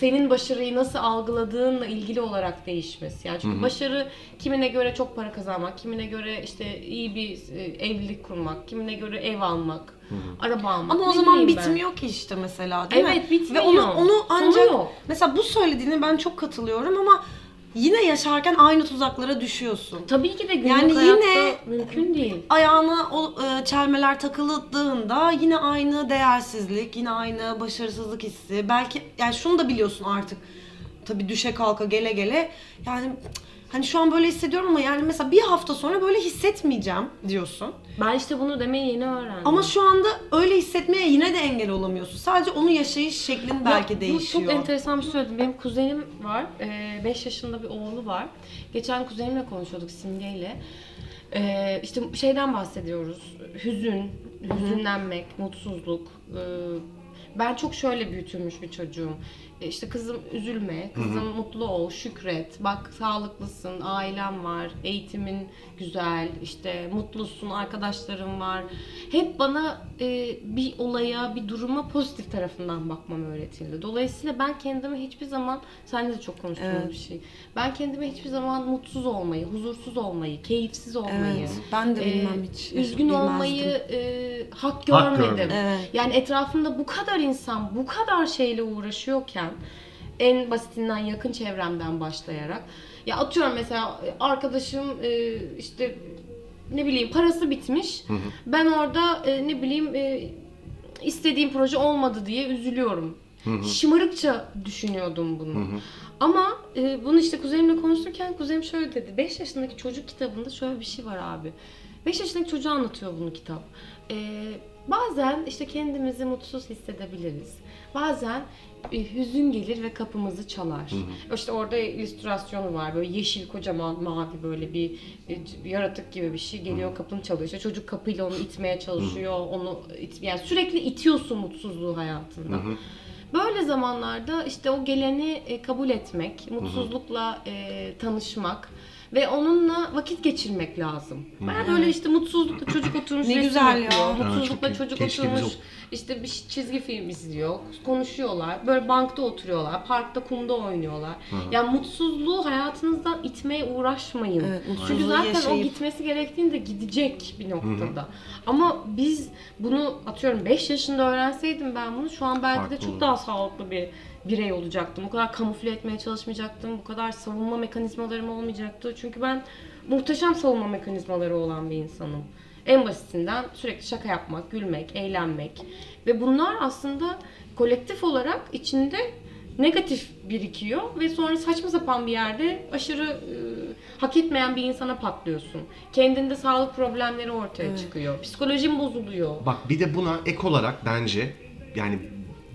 senin başarıyı nasıl algıladığınla ilgili olarak değişmesi. Yani çünkü hı hı. başarı kimine göre çok para kazanmak, kimine göre işte iyi bir evlilik kurmak, kimine göre ev almak, hı hı. araba almak. Ama o ne zaman bitmiyor ben? Ki işte mesela değil evet, mi? Evet bitmiyor. Ve onu, onu ancak Sonu mesela bu söylediğine ben çok katılıyorum ama yine yaşarken aynı tuzaklara düşüyorsun. Tabii ki de günlük yani hayatta mümkün değil. Ayağına o çelmeler takıldığında yine aynı değersizlik, yine aynı başarısızlık hissi. Belki yani şunu da biliyorsun artık. Tabii düşe kalka gele gele. Yani hani şu an böyle hissediyorum ama yani mesela bir hafta sonra böyle hissetmeyeceğim diyorsun. Ben işte bunu demeyi yeni öğrendim. Ama şu anda öyle hissetmeye yine de engel olamıyorsun. Sadece onu yaşayış şeklin belki ya, değişiyor. Bu çok enteresan bir söyledim. Benim kuzenim var. beş yaşında bir oğlu var. Geçen kuzenimle konuşuyorduk, Simge'yle. Ee, işte şeyden bahsediyoruz. Hüzün, hüzünlenmek, mutsuzluk. Ee, ben çok şöyle büyütülmüş bir çocuğum. İşte kızım üzülme, kızım Hı-hı. mutlu ol, şükret, bak sağlıklısın, ailen var, eğitimin güzel, işte mutlusun, arkadaşların var. Hep bana e, bir olaya, bir duruma pozitif tarafından bakmam öğretildi. Dolayısıyla ben kendime hiçbir zaman, sen de çok konuştuğun evet. bir şey, ben kendime hiçbir zaman mutsuz olmayı, huzursuz olmayı, keyifsiz olmayı, evet, ben de bilmem e, hiç, üzgün bilmezdim. olmayı e, hak görmedim. Hak görmedim. Evet. Yani etrafımda bu kadar insan, bu kadar şeyle uğraşıyorken en basitinden yakın çevremden başlayarak. Ya atıyorum mesela arkadaşım işte ne bileyim parası bitmiş. Hı hı. Ben orada ne bileyim istediğim proje olmadı diye üzülüyorum. Hı hı. Şımarıkça düşünüyordum bunu. Hı hı. Ama bunu işte kuzenimle konuşurken kuzenim şöyle dedi. beş yaşındaki çocuk kitabında şöyle bir şey var abi. beş yaşındaki çocuğa anlatıyor bunu kitap. Ee, bazen işte kendimizi mutsuz hissedebiliriz. Bazen e, hüzün gelir ve kapımızı çalar. Hı hı. İşte orada illüstrasyonu var. Böyle yeşil, kocaman, mavi böyle bir e, yaratık gibi bir şey geliyor, kapını çalıyor. İşte çocuk kapıyla onu itmeye çalışıyor. Hı hı. Onu it, yani sürekli itiyorsun mutsuzluğu hayatında. Hı hı. Böyle zamanlarda işte o geleni e, kabul etmek, mutsuzlukla e, tanışmak ve onunla vakit geçirmek lazım. Hmm. Ben böyle işte mutsuzlukla çocuk oturmuş, ne güzel ya. Mutsuzlukla çocuk oturmuş, işte bir çizgi film izliyor, konuşuyorlar, böyle bankta oturuyorlar, parkta kumda oynuyorlar. Hmm. Yani mutsuzluğu hayatınızdan itmeye uğraşmayın. Evet, çünkü zaten yaşayıp... o gitmesi gerektiğinde gidecek bir noktada. Hmm. Ama biz bunu atıyorum beş yaşında öğrenseydim ben bunu, şu an belki farklı de çok olur. Daha sağlıklı bir birey olacaktım. O kadar kamufle etmeye çalışmayacaktım. Bu kadar savunma mekanizmalarım olmayacaktı. Çünkü ben muhteşem savunma mekanizmaları olan bir insanım. En basitinden sürekli şaka yapmak, gülmek, eğlenmek. Ve bunlar aslında kolektif olarak içinde negatif birikiyor ve sonra saçma sapan bir yerde aşırı e, hak etmeyen bir insana patlıyorsun. Kendinde sağlık problemleri ortaya evet. çıkıyor. Psikolojin bozuluyor. Bak bir de buna ek olarak bence yani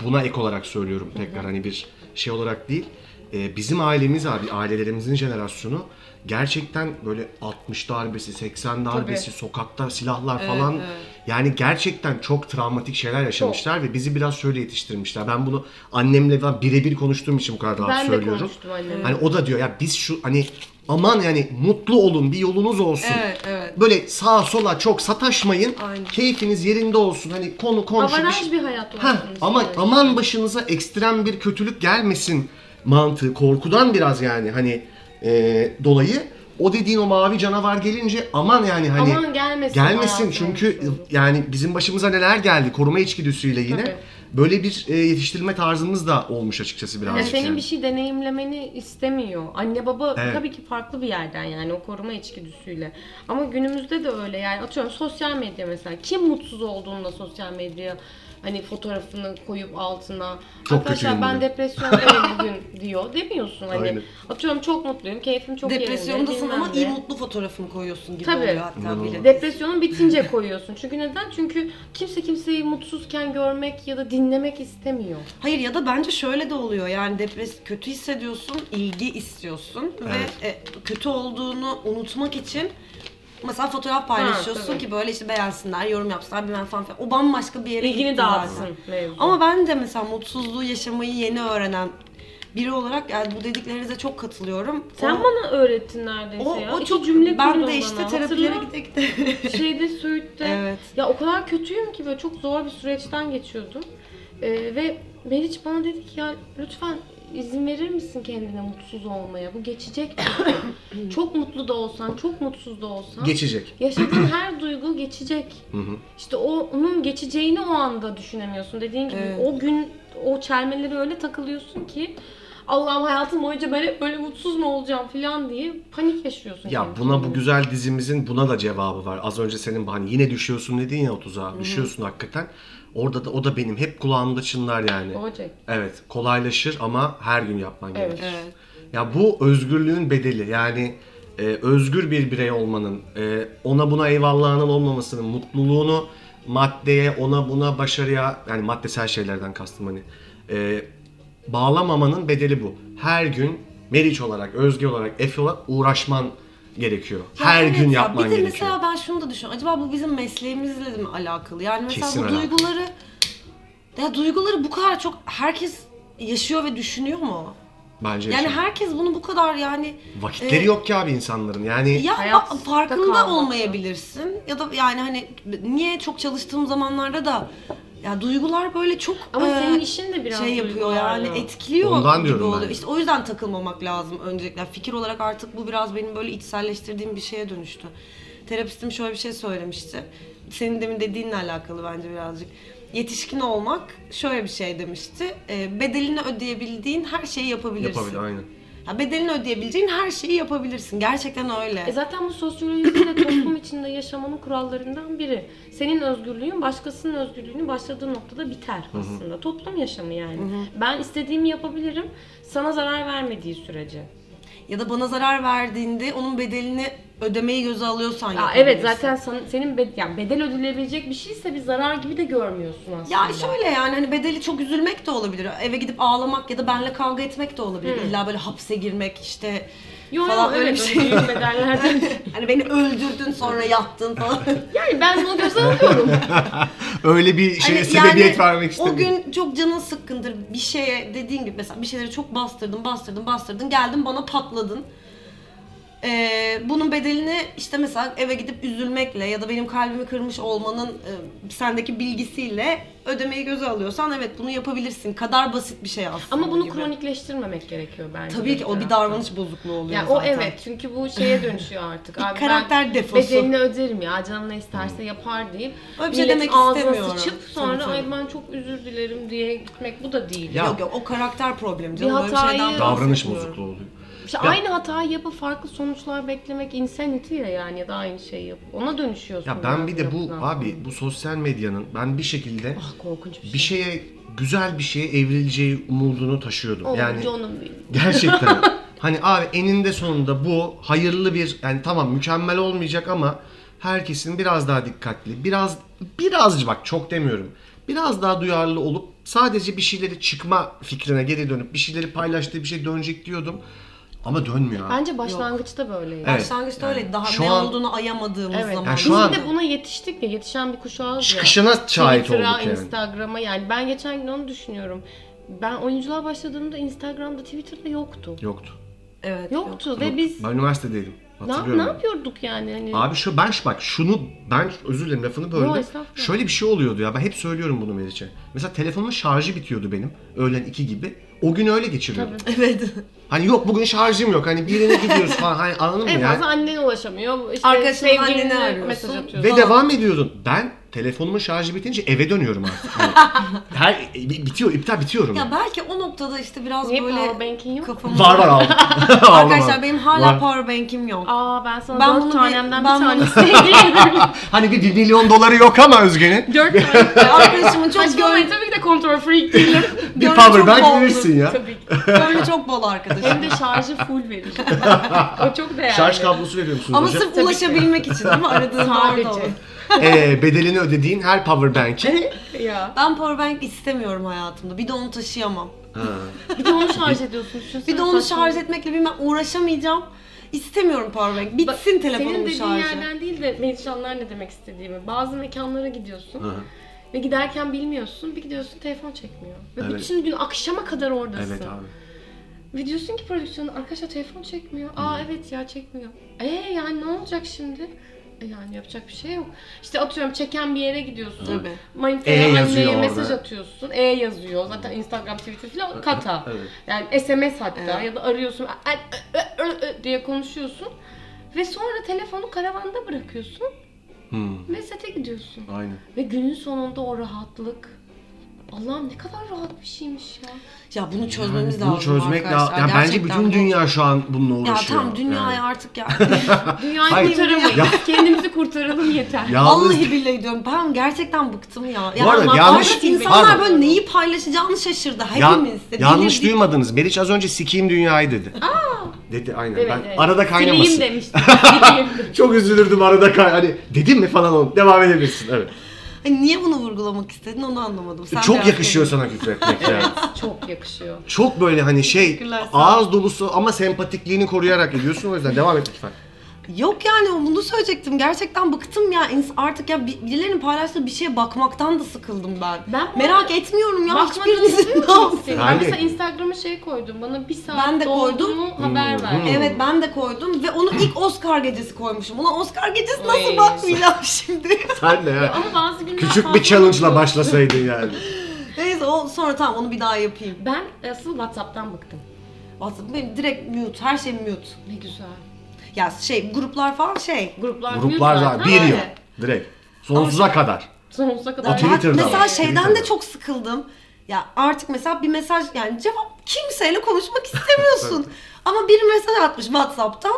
buna ek olarak söylüyorum tekrar hani bir şey olarak değil. Ee, bizim ailemiz abi, ailelerimizin jenerasyonu gerçekten böyle altmış darbesi, seksen darbesi, tabii. Sokakta silahlar evet, falan. Evet. Yani gerçekten çok travmatik şeyler yaşamışlar çok. Ve bizi biraz şöyle yetiştirmişler. Ben bunu annemle falan birebir konuştuğum için bu kadar rahat ben söylüyorum. Ben de konuştum annemle. Hani o da diyor ya biz şu hani aman yani mutlu olun, bir yolunuz olsun. Evet, evet. Böyle sağa sola çok sataşmayın. Aynen. Keyfiniz yerinde olsun. Hani konu komşu. Avaraj bir, bir hayat olsun. Ama yani. Aman başınıza ekstrem bir kötülük gelmesin mantığı. Korkudan biraz yani hani e, dolayı o dediğin o mavi canavar gelince aman yani hani aman gelmesin. Gelmesin çünkü yani bizim başımıza neler geldi koruma içgüdüsüyle yine. Tabii. Böyle bir yetiştirilme tarzımız da olmuş açıkçası birazcık. Yani senin yani. Bir şey deneyimlemeni istemiyor. Anne baba evet. Tabii ki farklı bir yerden yani o koruma içgüdüsüyle. Ama günümüzde de öyle yani atıyorum sosyal medya mesela. Kim mutsuz olduğunda sosyal medyaya hani fotoğrafını koyup altına çok arkadaşlar ben depresyondayım bugün diyor demiyorsun hani. Aynen. Atıyorum çok mutluyum, keyfim çok yerinde. Depresyondasın ama iyi mutlu fotoğrafını koyuyorsun gibi tabii. Oluyor hatta bile. Depresyonun bitince koyuyorsun. Çünkü neden? Çünkü kimse kimseyi mutsuzken görmek ya da dinlemek istemiyor. Hayır ya da bence şöyle de oluyor yani depres kötü hissediyorsun, ilgi istiyorsun evet. Ve e, kötü olduğunu unutmak için mesela fotoğraf paylaşıyorsun ha, ki böyle işte beğensinler, yorum yapsınlar, bilmem falan filan. O bambaşka bir yere ilgini dağıtsın. Ama ben de mesela mutsuzluğu yaşamayı yeni öğrenen biri olarak yani bu dediklerinize çok katılıyorum. Sen o, bana öğrettin neredeyse o, ya. O çok, cümle ben de işte terapilere gidip de. Şeyde, Söğüt'te. Evet. Ya o kadar kötüyüm ki böyle çok zor bir süreçten geçiyordum. Ee, ve Meriç bana dedi ki ya lütfen İzin verir misin kendine mutsuz olmaya? Bu geçecek. Çok mutlu da olsan, çok mutsuz da olsan. Geçecek. Yaşadığın her duygu geçecek. İşte o, onun geçeceğini o anda düşünemiyorsun. Dediğin gibi evet. O gün o çelmelere öyle takılıyorsun ki Allah'ım hayatım boyunca ben hep böyle mutsuz mu olacağım filan diye panik yaşıyorsun. Ya buna kendine. Bu güzel dizimizin buna da cevabı var. Az önce senin hani yine düşüyorsun dedin ya o tuzağa. Düşüyorsun hakikaten. Orada da o da benim hep kulağımda çınlar yani. BoJack. Evet, kolaylaşır ama her gün yapman evet. Gerekir. Evet. Ya bu özgürlüğün bedeli yani e, özgür bir birey olmanın, e, ona buna eyvallahının olmamasının, mutluluğunu maddeye, ona buna başarıya yani maddesel şeylerden kastım hani e, bağlamamanın bedeli bu. Her gün Meriç olarak, Özge olarak, Efe olarak uğraşman gerekiyor. Ya her evet gün ya. Yapman gerekiyor. Bir de gerekiyor. Mesela ben şunu da düşünüyorum. Acaba bu bizim mesleğimizle mi alakalı? Yani mesela kesin bu alakalı. Duyguları ya duyguları bu kadar çok herkes yaşıyor ve düşünüyor mu? Bence yani yaşıyor. Herkes bunu bu kadar yani vakitleri e, yok ki abi insanların. Yani ya farkında olmayabilirsin ya da yani hani niye çok çalıştığım zamanlarda da ya duygular böyle çok ama e, senin işin de biraz şey yapıyor yani ya. Etkiliyor ondan gibi oluyor. Ben. İşte o yüzden takılmamak lazım öncelikle. Fikir olarak artık bu biraz benim böyle içselleştirdiğim bir şeye dönüştü. Terapistim şöyle bir şey söylemişti. Senin demin dediğinle alakalı bence birazcık. yetişkin olmak şöyle bir şey demişti. E, bedelini ödeyebildiğin her şeyi yapabilirsin. Yapabilir, aynen. Ya bedelini ödeyebileceğin her şeyi yapabilirsin. Gerçekten öyle. E zaten bu sosyolojide de toplum içinde yaşamanın kurallarından biri. Senin özgürlüğün başkasının özgürlüğünün başladığı noktada biter aslında. Hı hı. Toplum yaşamı yani. Hı hı. Ben istediğimi yapabilirim sana zarar vermediği sürece. Ya da bana zarar verdiğinde onun bedelini ödemeyi göze alıyorsan yapabilirsin. Evet zaten sana, senin bed, yani bedel ödülebilecek bir şeyse bir zarar gibi de görmüyorsun aslında. Ya şöyle yani hani bedeli çok üzülmek de olabilir. Eve gidip ağlamak ya da benimle kavga etmek de olabilir. Hmm. İlla böyle hapse girmek işte yo, falan yo, öyle evet, bir şey. Bedellerden. Hani beni öldürdün sonra yattın falan. Yani ben bunu göze alıyorum. Öyle bir şeye hani sebebiyet yani, vermek istemiyorum. O gün çok canın sıkkındır bir şeye dediğin gibi mesela bir şeyleri çok bastırdın bastırdın bastırdın geldin bana patladın. Ee, bunun bedelini işte mesela eve gidip üzülmekle ya da benim kalbimi kırmış olmanın e, sendeki bilgisiyle ödemeyi göze alıyorsan evet bunu yapabilirsin. Kadar basit bir şey aslında. Ama bunu gibi. Kronikleştirmemek gerekiyor bence. Tabii ki o taraftan. Bir davranış bozukluğu oluyor yani zaten. O evet çünkü bu şeye dönüşüyor artık. Bir abi, karakter defosu. Bedelini öderim ya canım ne isterse yapar deyip öyle bir şey demek istemiyorum. Sıçıp sonra tabii, tabii. Ay ben çok özür dilerim diye gitmek bu da değil. Ya. Yok yok o karakter problemi canım. Bir hatayı... Böyle bir şeyden davranış bozukluğu oluyor. İşte aynı hatayı yapıp farklı sonuçlar beklemek insanity ya yani ya da aynı şeyi yapıp ona dönüşüyorsun. Ya ben bir de bu yapılan. Abi bu sosyal medyanın ben bir şekilde ah, korkunç bir, şey. bir şeye güzel bir şeye evrileceği umudunu taşıyordum. Olunca yani onun gerçekten hani abi eninde sonunda bu hayırlı bir yani tamam mükemmel olmayacak ama herkesin biraz daha dikkatli biraz birazcık bak çok demiyorum biraz daha duyarlı olup sadece bir şeyleri çıkma fikrine geri dönüp bir şeyleri paylaştığı bir şey dönecek diyordum. Ama dönmüyor. Bence başlangıçta Yok. böyleydi. Evet. Başlangıçta yani öyle. Daha şu ne an... olduğunu ayamadığımız evet. zaman. Yani biz an... de buna yetiştik ya. Yetişen bir kuşağız çıkışına ya. Çıkışına şahit olduk yani. Instagram'a yani. Ben geçen gün onu düşünüyorum. Ben oyunculuğa başladığımda Instagram'da, Twitter'da yoktu. Yoktu. Evet. Yoktu yok. ve Yok. biz... Ben üniversitedeydim. Ne, ne yapıyorduk yani? Hani... Abi şu ben bak şunu ben özür dilerim lafını böldüm. Şöyle bir şey oluyordu ya. Ben hep söylüyorum bunu Meriç'e. Mesela telefonumun şarjı bitiyordu benim. Öğlen iki gibi. O gün öyle geçiriyordum. Tabii. Evet. Hani yok bugün şarjım yok. Hani birine gidiyoruz falan. Hani anladın mı yani? En fazla annene ulaşamıyor. İşte arkadaşının annene arıyorsun. Mesaj atıyorsun. Ve falan. Devam ediyordun. Ben telefonumun şarjı bitince eve dönüyorum artık. Yani her bitiyor, iptal bitiyorum. Ya belki o noktada işte biraz niye böyle powerbank'in yok? Kafamı... Var var aldım. Arkadaşlar benim hala powerbank'im yok. Aa ben sana ben dört tanemden bir, ben bir tanesini hediye Hani bir milyon doları yok ama Özge'nin. Dört tane. Arkadaşımın çok gönlü. Gör... Tabii ki de kontrol freak değilim. Bir powerbank verirsin ya. Tabii ki. Gönlü çok bol arkadaşım. Hem de şarjı full verir. O çok değerli. Şarj kablosu veriyor musunuz ama hocam? Ama sırf ulaşabilmek için değil mi? Aradığın sadece. e, bedelini ödediğin her powerbank'i. Ben powerbank istemiyorum hayatımda. Bir de onu taşıyamam. Ha. Bir de onu şarj ediyorsun. Bir de onu şarj etmekle bilmem uğraşamayacağım. İstemiyorum powerbank. Bitsin ba- telefonun şarjı. Senin dediğin yerden değil de Melihcanlar ne demek istediğimi. Bazı mekanlara gidiyorsun. Ha. Ve giderken bilmiyorsun. Bir gidiyorsun telefon çekmiyor. Ve evet. Bütün gün akşama kadar oradasın. Evet abi. Ve diyorsun ki prodüksiyonun arkadaşlar telefon çekmiyor. Hmm. Aa evet ya çekmiyor. Eee yani ne olacak şimdi? Yani yapacak bir şey yok. İşte atıyorum çeken bir yere gidiyorsun. Tabii. Manitaya e anneye mesaj orada. Atıyorsun. E yazıyor. Zaten Instagram, Twitter falan kata. Evet. Yani S M S hatta evet. Ya da arıyorsun diye konuşuyorsun. Ve sonra telefonu karavanda bırakıyorsun. Hmm. Ve sete gidiyorsun. Aynen. Ve günün sonunda o rahatlık. Allah'ım ne kadar rahat bir şeymiş ya. Ya bunu çözmemiz yani, lazım bunu çözmek arkadaşlar. La- ya bence bütün bu... dünya şu an bununla uğraşıyor. Ya tam dünyayı yani. Artık ya. Dünyayı kurtaramayız. Ya. Kendimizi kurtaralım yeter. Yalnız... Vallahi billahi diyorum ben gerçekten bıktım ya. Ya bu arada yanlış... insanlar pardon. Böyle neyi paylaşacağını şaşırdı hepimiz. Ya, yanlış değil. Duymadınız. Meriç az önce sikeyim dünyayı dedi. Aa. Dedi aynen. Evet, ben evet. Arada kaynamasın. Sikeyim demiştim. Çok üzülürdüm arada kay. Hani dedim mi falan onu devam edebilirsin. Evet. Hani niye bunu vurgulamak istedin onu anlamadım. Sen çok yakışıyor sana küfretmek ya. Çok yakışıyor. Çok böyle hani şey ağız dolusu ama sempatikliğini koruyarak ediyorsun o yüzden devam et lütfen. Yok yani bunu söyleyecektim. Gerçekten bıktım ya. Artık ya birilerinin paylaştığı bir şeye bakmaktan da sıkıldım ben. ben Merak bak- etmiyorum ya hiçbirinizin ne olsun. Ben yani. Mesela Instagram'a şey koydum. Bana bir saat dolduğumu haber hmm. ver. Hmm. Evet ben de koydum ve onu ilk Oscar gecesi koymuşum. Ulan Oscar gecesi nasıl bakmayacağım şimdi? Sen de ya. Ama bazı günler küçük bir challenge'la başlasaydın yani. Neyse o sonra tamam onu bir daha yapayım. Ben asıl WhatsApp'tan bıktım. WhatsApp benim direkt mute. Her şey mute. Ne güzel. Ya şey gruplar falan şey. Gruplar, gruplar zaten. Bir yıl. Direkt. Sonsuza şey, kadar. sonsuza kadar. Twitter'da mesela var. Şeyden Twitter'da. De çok sıkıldım. Ya artık mesela bir mesaj, yani cevap, kimseyle konuşmak istemiyorsun. Ama bir mesaj atmış WhatsApp'tan.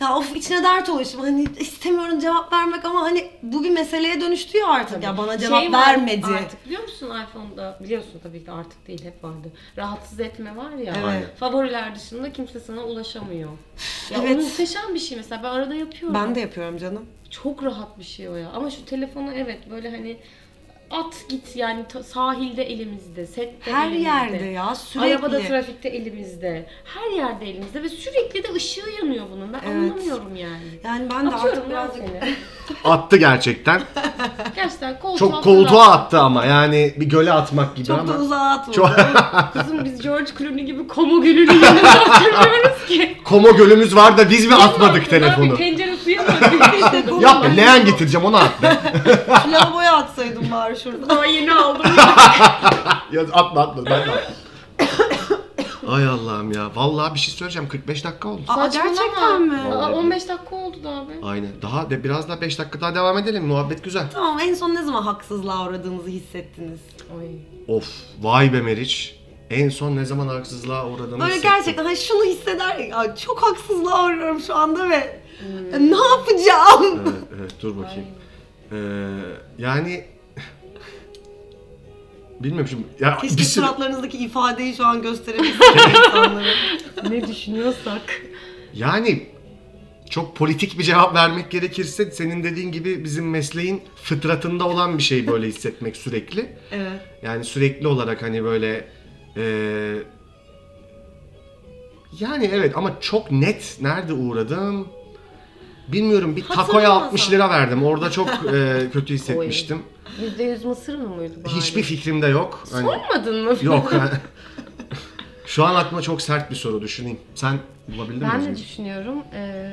Ya of, içine dert oluşum. Hani istemiyorum cevap vermek ama hani bu bir meseleye dönüştü ya artık. Tabii. Ya bana cevap şey vermedi. Artık biliyor musun iPhone'da? Biliyorsun tabii ki, artık değil, hep vardı. Rahatsız etme var ya. Evet. Favoriler dışında kimse sana ulaşamıyor. Ya evet. O muhteşem bir şey mesela. Ben arada yapıyorum. Ben de yapıyorum canım. Çok rahat bir şey o ya. Ama şu telefonu evet böyle hani at git yani, sahilde elimizde, sette her elimizde. Her yerde ya, sürekli. Arabada, trafikte elimizde. Her yerde elimizde ve sürekli de ışığı yanıyor bunun. Ben evet. anlamıyorum yani. Yani ben de atıyorum artık birazcık. Attı gerçekten. Gerçekten koltuğa. Çok koltuğa attı ama yani bir göle atmak gibi çok ama. Çok da uzağa atmadı. Çok... Kızım biz George Clooney gibi Como Gölü'nü yanımıza atmıyoruz ki. Como Gölümüz var da biz mi atmadık telefonu? Abi, pencere suya mı attık? Yap be, leğen getireceğim, onu attı. Lavaboya atsaydım bari. Şurada. Daha yeni aldım. Ya atma atma. Ben de atma. Ay Allah'ım ya. Vallahi bir şey söyleyeceğim. kırk beş dakika oldu. Aa, gerçekten mi? Vallahi on beş dakika oldu da abi. Aynen. Daha de, biraz daha beş dakika daha devam edelim. Muhabbet güzel. Tamam. En son ne zaman haksızlığa uğradığınızı hissettiniz? Ay. Of. Vay be Meriç. En son ne zaman haksızlığa uğradığımı böyle hissettim. Gerçekten hani şunu hisseder ya, çok haksızlığa uğruyorum şu anda ve hmm. ne yapacağım? Evet, evet, dur bakayım. Ee, yani bilmiyorum şimdi. Ya keşke sürü... suratlarınızdaki ifadeyi şu an gösterebilirsiniz insanlara. Ne düşünüyorsak. Yani çok politik bir cevap vermek gerekirse senin dediğin gibi bizim mesleğin fıtratında olan bir şey böyle hissetmek sürekli. Evet. Yani sürekli olarak hani böyle e... yani evet, ama çok net nerede uğradım bilmiyorum. Bir takoya altmış lira verdim. Orada çok e, kötü hissetmiştim. yüzde yüz mısır mı mıydı bari? Hiçbir fikrim de yok. Hani... Sormadın mı? Yok. Yani... Şu an aklıma çok sert bir soru, düşüneyim. Sen bulabildin ben mi? Ben de düşünüyorum. Ee...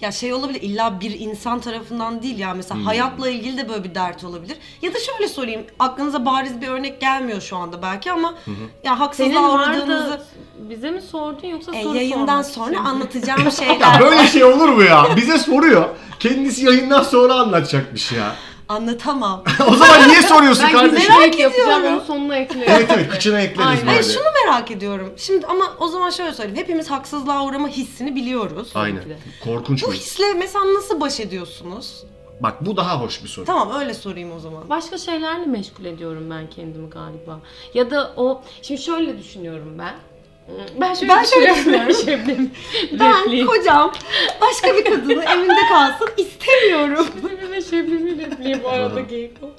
Ya şey olabilir, illa bir insan tarafından değil ya. Mesela hmm. hayatla ilgili de böyle bir dert olabilir. Ya da şöyle sorayım, aklınıza bariz bir örnek gelmiyor şu anda belki ama Hı-hı. ya haksızlığa uğradığınızı... Bize mi sordun yoksa e, soru sormak? Yayından sonra anlatacağım şeyler... Ya böyle şey olur mu ya? Bize soruyor. Kendisi yayından sonra anlatacakmış ya. Anlatamam. O zaman niye soruyorsun ben kardeşim? Ben merak ediyorum. Onun sonuna ekliyorum. Evet evet, kıçına ekleriz. Aynen. Hayır, şunu merak ediyorum. Şimdi ama o zaman şöyle söyleyeyim. Hepimiz haksızlığa uğrama hissini biliyoruz. Aynen. Korkunç bu mi? Hisle mesela nasıl baş ediyorsunuz? Bak bu daha hoş bir soru. Tamam, öyle sorayım o zaman. Başka şeylerle meşgul ediyorum ben kendimi galiba. Ya da o... Şimdi şöyle düşünüyorum ben. Ben şöyle ben düşünüyorum. Ben kocam başka bir kadını evimde kalsın istemiyorum. Şebnem'e Şebnem'i repliği bu arada geyik oldu.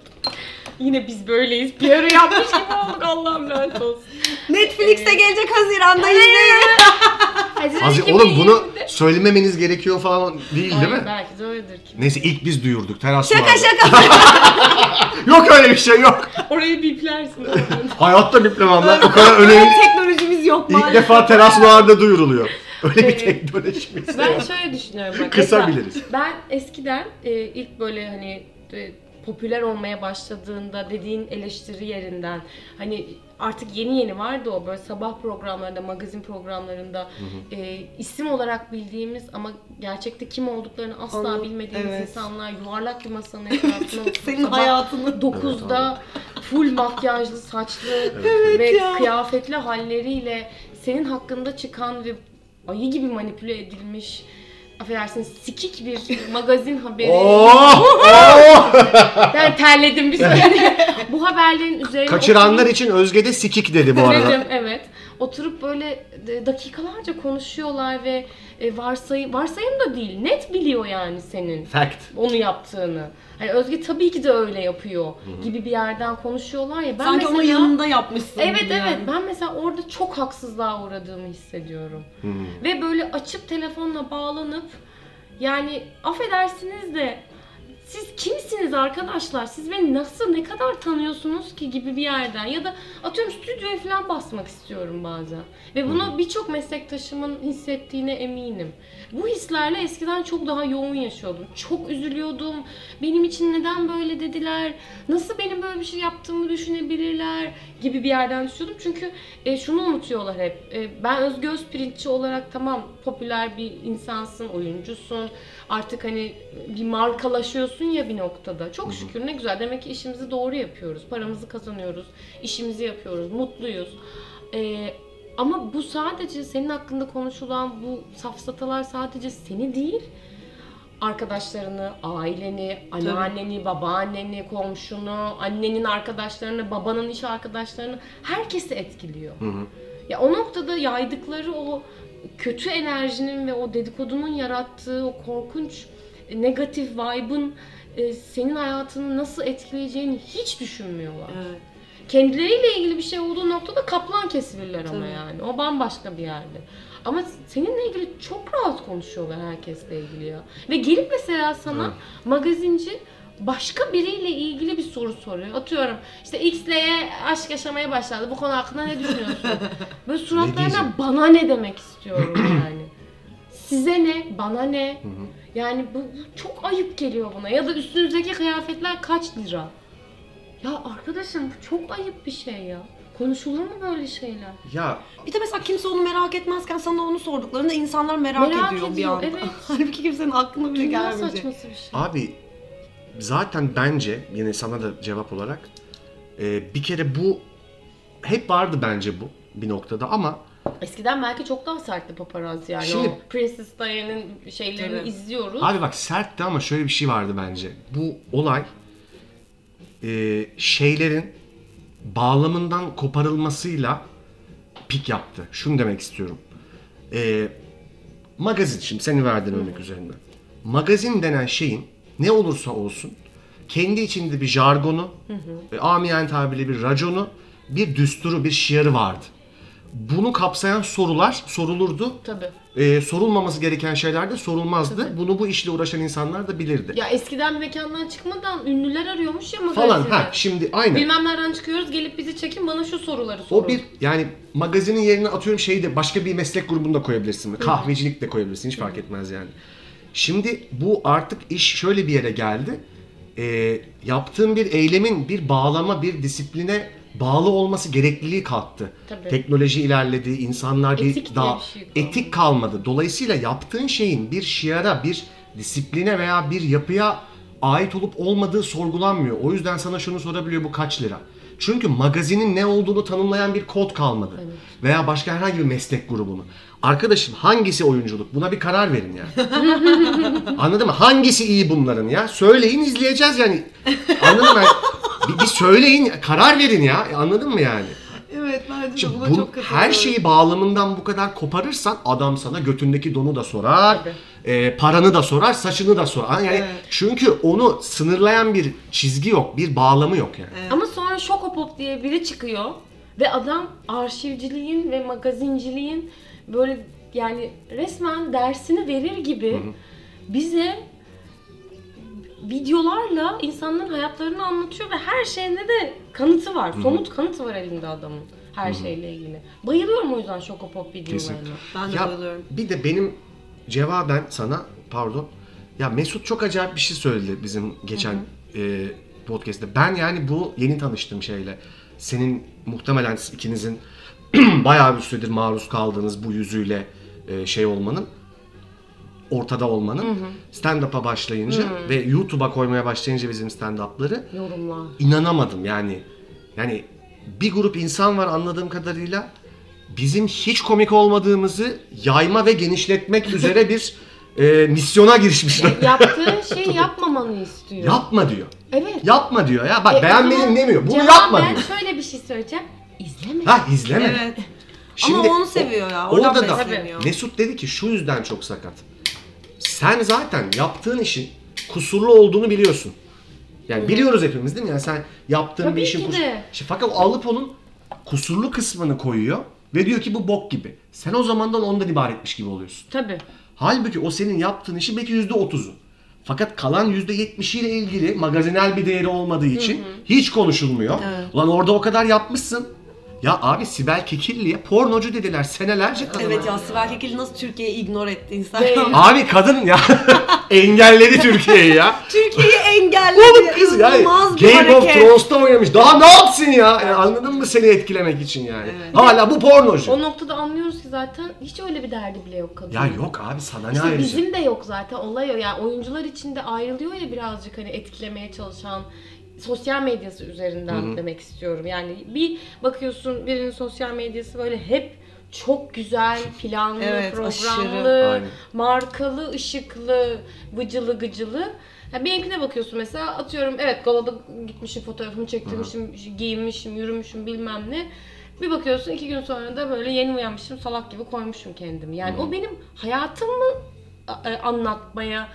Yine biz böyleyiz. Bir ara yapmış gibi olduk, Allah'ım lanet olsun. Netflix'e gelecek Haziran'da izleyin. Hazır, oğlum bunu söylememeniz gerekiyor falan değil değil mi? Belki de öyledir ki. Neyse ilk biz duyurduk. Teras Noir. Şaka şaka. Yok öyle bir şey yok. Orayı biplersin. Hayatta biplemem lan. O kadar önemli. Teknolojimiz yok maalesef. İlk defa Teras Noir'da duyuruluyor. Öyle bir teknolojimiz. Ben şöyle düşünüyorum bak. Kısa biliriz. Ben eskiden ilk böyle hani... popüler olmaya başladığında dediğin eleştiri yerinden, hani artık yeni yeni vardı o böyle sabah programlarında, magazin programlarında hı hı. E, isim olarak bildiğimiz ama gerçekte kim olduklarını asla Anladım. bilmediğimiz evet. insanlar yuvarlak bir masanın etrafına senin hayatını dokuzda evet, full makyajlı, saçlı evet. ve evet kıyafetli halleriyle senin hakkında çıkan ve ayı gibi manipüle edilmiş, affedersiniz, sikik bir magazin haberi. Oh, oh. Ben terledim bir süre. Bu haberlerin üzerine... Kaçıranlar oturup... için Özge'de sikik dedi bu arada. Dedim, evet. Oturup böyle dakikalarca konuşuyorlar ve varsayım, varsayım da değil, net biliyor yani senin fact onu yaptığını. Hani Özge tabii ki de öyle yapıyor Hı-hı. gibi bir yerden konuşuyorlar ya. Ben sanki mesela, onun yanında yapmışsın evet, gibi. Evet evet, yani. Ben mesela orada çok haksızlığa uğradığımı hissediyorum. Hı-hı. Ve böyle açıp telefonla bağlanıp yani affedersiniz de siz kimsiniz arkadaşlar? Siz beni nasıl, ne kadar tanıyorsunuz ki gibi bir yerden. Ya da atıyorum stüdyoya falan basmak istiyorum bazen. Ve bunu birçok meslektaşımın hissettiğine eminim. Bu hislerle eskiden çok daha yoğun yaşıyordum. Çok üzülüyordum. Benim için neden böyle dediler? Nasıl benim böyle bir şey yaptığımı düşünebilirler? Gibi bir yerden düşünüyordum. Çünkü şunu unutuyorlar hep. Ben Özge Özpirinççi olarak tamam popüler bir insansın, oyuncusun. Artık hani bir markalaşıyorsun. oluyorsun ya bir noktada. Çok şükür, ne güzel. Demek ki işimizi doğru yapıyoruz. Paramızı kazanıyoruz. İşimizi yapıyoruz. Mutluyuz. Ee, ama bu sadece senin hakkında konuşulan bu safsatalar sadece seni değil, arkadaşlarını, aileni, anneanneni, tabii, babaanneni, komşunu, annenin arkadaşlarını, babanın iş arkadaşlarını, herkesi etkiliyor. Hı hı. Ya o noktada yaydıkları o kötü enerjinin ve o dedikodunun yarattığı o korkunç negatif vibe'ın e, senin hayatını nasıl etkileyeceğini hiç düşünmüyorlar. Evet. Kendileriyle ilgili bir şey olduğu noktada kaplan kesilirler ama yani. O bambaşka bir yerde. Ama seninle ilgili çok rahat konuşuyorlar herkesle ilgili ya. Ve gelip mesela sana evet, magazinci başka biriyle ilgili bir soru soruyor. Atıyorum işte X'le aşk yaşamaya başladı. Bu konu hakkında ne düşünüyorsun? Böyle suratlarına bana ne demek istiyorum yani. Size ne? Bana ne? Hı hı. Yani bu çok ayıp geliyor bana. Ya da üstünüzdeki kıyafetler kaç lira? Ya arkadaşım bu çok ayıp bir şey ya. Konuşulur mu böyle şeyler? Ya. Bir de mesela kimse onu merak etmezken sana onu sorduklarında insanlar merak, merak ediyor, ediyor bir anda. Evet. Halbuki kimsenin aklına bile gelmeyecek. Şey. Abi zaten bence yine sana da cevap olarak e, bir kere bu hep vardı bence bu bir noktada ama eskiden belki çok daha sertti paparazzi yani. Şimdi, o Princess Diana'nın şeylerini evet, izliyoruz. Abi bak sertti ama şöyle bir şey vardı bence. Bu olay e, şeylerin bağlamından koparılmasıyla pik yaptı. Şunu demek istiyorum. E, magazin, şimdi senin verdiğin örnek üzerinden. Magazin denen şeyin ne olursa olsun kendi içinde bir jargonu, e, amiyen tabiriyle bir raconu, bir düsturu, bir şiarı vardı. Bunu kapsayan sorular sorulurdu. Tabii. Ee, sorulmaması gereken şeyler de sorulmazdı. Tabii. Bunu bu işle uğraşan insanlar da bilirdi. Ya eskiden mekandan çıkmadan ünlüler arıyormuş ya magazinler. Falan ha şimdi aynen. Bilmem nereden çıkıyoruz, gelip bizi çekin, bana şu soruları sorun. O bir yani magazinin yerine atıyorum şeyi de başka bir meslek grubunda koyabilirsin. Hı-hı. Kahvecilik de koyabilirsin, hiç Hı-hı. fark etmez yani. Şimdi bu artık iş şöyle bir yere geldi. Ee, yaptığın bir eylemin bir bağlama, bir disipline bağlı olması gerekliliği kalktı. Tabii. Teknoloji ilerledi, insanlar bir etik daha bir şey etik kalmadı. Dolayısıyla yaptığın şeyin bir şiara, bir disipline veya bir yapıya ait olup olmadığı sorgulanmıyor. O yüzden sana şunu sorabiliyor, bu kaç lira? Çünkü magazinin ne olduğunu tanımlayan bir kod kalmadı. Evet. Veya başka herhangi bir meslek grubunu. Arkadaşım hangisi oyunculuk? Buna bir karar verin ya. Anladın mı? Hangisi iyi bunların ya? Söyleyin, izleyeceğiz yani. Anladın mı? Bir, bir söyleyin, karar verin ya. Anladın mı yani? Evet, bence buna bu, çok katılıyorum. Her şeyi bağlamından bu kadar koparırsan adam sana götündeki donu da sorar, e, paranı da sorar, saçını da sorar. Yani evet. Çünkü onu sınırlayan bir çizgi yok, bir bağlamı yok yani. Evet. Ama sonra Şokopop diye biri çıkıyor ve adam arşivciliğin ve magazinciliğin böyle yani resmen dersini verir gibi Hı-hı. bize videolarla insanların hayatlarını anlatıyor ve her şeyinde de kanıtı var. Hı-hı. Somut kanıtı var elinde adamın her Hı-hı. şeyle ilgili. Bayılıyorum o yüzden Şokopop videolarına. Kesinlikle. Ben de ya, bayılıyorum. Bir de benim cevaben sana pardon. Ya Mesut çok acayip bir şey söyledi bizim geçen e, podcast'te. Ben yani bu yeni tanıştığım şeyle senin muhtemelen ikinizin bayağı bir süredir maruz kaldığınız bu yüzüyle e, şey olmanın, ortada olmanın, hı hı. stand-up'a başlayınca hı. ve YouTube'a koymaya başlayınca bizim stand-up'ları yorumlar. İnanamadım yani. Yani bir grup insan var anladığım kadarıyla bizim hiç komik olmadığımızı yayma ve genişletmek üzere bir e, misyona girişmişler. Yaptığı şeyi yapmamanı istiyor. Yapma diyor. Evet. Yapma diyor ya. Bak e, beğenmedim demiyor. Bunu yapma ben diyor. Ben şöyle bir şey söyleyeceğim. İzleme. Ha izleme. Evet. Şimdi, ama onu seviyor ya. Oradan orada da seviyor. Mesut dedi ki şu yüzden çok sakat. Sen zaten yaptığın işin kusurlu olduğunu biliyorsun. Yani Hı. biliyoruz hepimiz değil mi? Yani sen yaptığın Tabii bir işin kusurlu. İşte, fakat alıp onun kusurlu kısmını koyuyor ve diyor ki bu bok gibi. Sen o zamandan ondan ibaretmiş gibi oluyorsun. Tabii. Halbuki o senin yaptığın işi belki yüzde otuzu. Fakat kalan yüzde yetmişiyle ilgili magazinel bir değeri olmadığı için Hı-hı. hiç konuşulmuyor. Evet. Ulan orada o kadar yapmışsın. Ya abi Sibel Kekilli'ye pornocu dediler senelerce kadına. Evet ya Sibel Kekilli nasıl Türkiye'yi ignore etti insan. Abi kadın ya engelledi Türkiye'yi ya. Türkiye'yi engelledi. engelli. Oğlum kız ya. Game of Thrones'ta oynamış. Daha ne yapsın ya? Yani anladın mı, seni etkilemek için yani. Evet. Hala bu pornocu. O noktada anlıyoruz ki zaten hiç öyle bir derdi bile yok kadın. Ya yok abi, sana ne ayrıca? Bizim de yok zaten. Olay o. Yani oyuncular içinde ayrılıyor ya birazcık, hani etkilemeye çalışan sosyal medyası üzerinden. Hı-hı. Demek istiyorum. Yani bir bakıyorsun birinin sosyal medyası böyle hep çok güzel, planlı, evet, programlı, markalı, ışıklı, vıcılı gıcılı. Yani benimkine bakıyorsun mesela, atıyorum evet galada gitmişim, fotoğrafımı çektirmişim, Hı. giyinmişim, yürümüşüm bilmem ne. Bir bakıyorsun iki gün sonra da böyle yeni uyanmışım, salak gibi koymuşum kendimi. Yani Hı. o benim hayatımı anlatmaya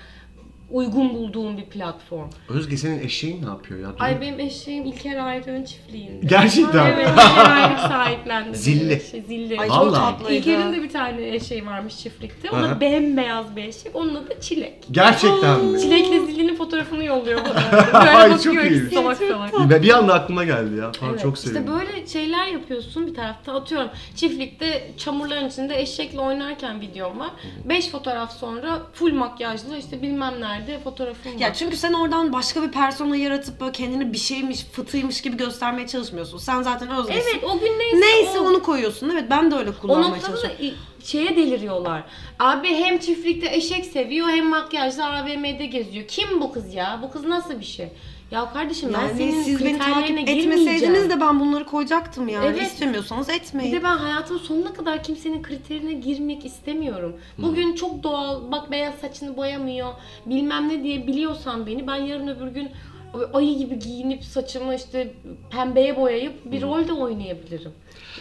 uygun bulduğum bir platform. Özge, senin eşeğin ne yapıyor ya? Ay benim eşeğim İlker Ayrık'ın çiftliğinde. Gerçekten? Evet, İlker Ayrık sahiplendi. Zilli. Şey, zilli. Ay çok tatlıydı. İlker'in de bir tane eşeği varmış çiftlikte. O da bembeyaz bir eşek. Onun adı Çilek. Gerçekten mi? Çilek'le Zilli'nin fotoğrafını yolluyor bana. Ay çok iyi. Salak salak. Bir anda aklıma geldi ya. Falan, evet, çok sevindim. İşte böyle şeyler yapıyorsun bir tarafta. Atıyorum çiftlikte çamurların içinde eşekle oynarken videom var. Beş fotoğraf sonra full makyajlı işte bilmem nerede fotoğrafım var. Ya çünkü sen oradan başka bir persona yaratıp kendini bir şeymiş, fıtıymış gibi göstermeye çalışmıyorsun. Sen zaten özgürsün. Evet, o gün neyse, neyse o... onu koyuyorsun. Evet, ben de öyle kullanmaya çalışıyorum. O noktada da şeye deliriyorlar. Abi hem çiftlikte eşek seviyor hem makyajla A V M'de geziyor. Kim bu kız ya? Bu kız nasıl bir şey? Ya kardeşim ben yani senin siz beni takip etmeseydiniz de ben bunları koyacaktım yani. Evet. İstemiyorsanız etmeyin. Bir de ben hayatımın sonuna kadar kimsenin kriterine girmek istemiyorum. Bugün hmm. çok doğal, bak beyaz saçını boyamıyor, bilmem ne diye biliyorsan beni, ben yarın öbür gün ayı gibi giyinip saçımı işte pembeye boyayıp bir rol de oynayabilirim.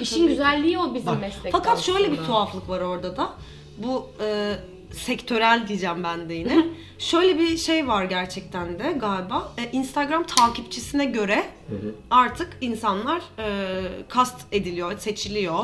İşin Tabii. güzelliği o bizim meslekte. Fakat aslında şöyle bir tuhaflık var orada da. Bu e, sektörel diyeceğim ben de yine. Şöyle bir şey var gerçekten de galiba. E, Instagram takipçisine göre artık insanlar e, kast ediliyor, seçiliyor.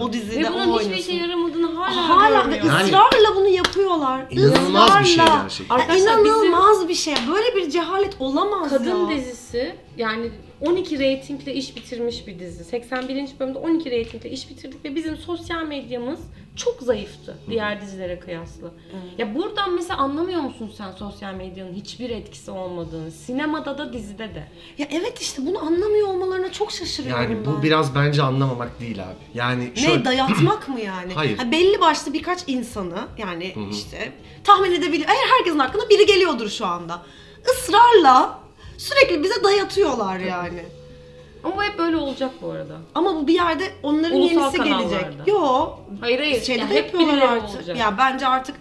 O dizide o oynuyorsun. Ve bunun hiçbir işe yaramadığını hala Hala ve yani, ısrarla bunu yapıyorlar. İnanılmaz ısrarla. bir şey gerçekten. Ay, inanılmaz bir şey. Böyle bir cehalet olamaz kadın ya. Kadın dizisi yani on iki reytingle iş bitirmiş bir dizi. seksen birinci bölümde on iki reytingle iş bitirdik ve bizim sosyal medyamız çok zayıftı diğer dizilere kıyasla. Evet. Ya buradan mesela anlamıyor musun sen sosyal medyanın hiçbir etkisi olmadığını? Sinemada da dizide de. Ya evet, işte bunu anlamıyor olmalarına çok şaşırıyorum yani ben. Yani bu biraz bence anlamamak değil abi. Yani şöyle... Ne, dayatmak mı yani? Hayır. Ha, belli başlı birkaç insanı yani Hı-hı. işte tahmin edebilir. Her herkesin aklına biri geliyordur şu anda. Israrla sürekli bize dayatıyorlar yani. Ama bu hep böyle olacak bu arada. Ama bu bir yerde onların ulusal yenisi gelecek. Yok. Hayır hayır. Şeyde ya hep birileri olacak. Ya bence artık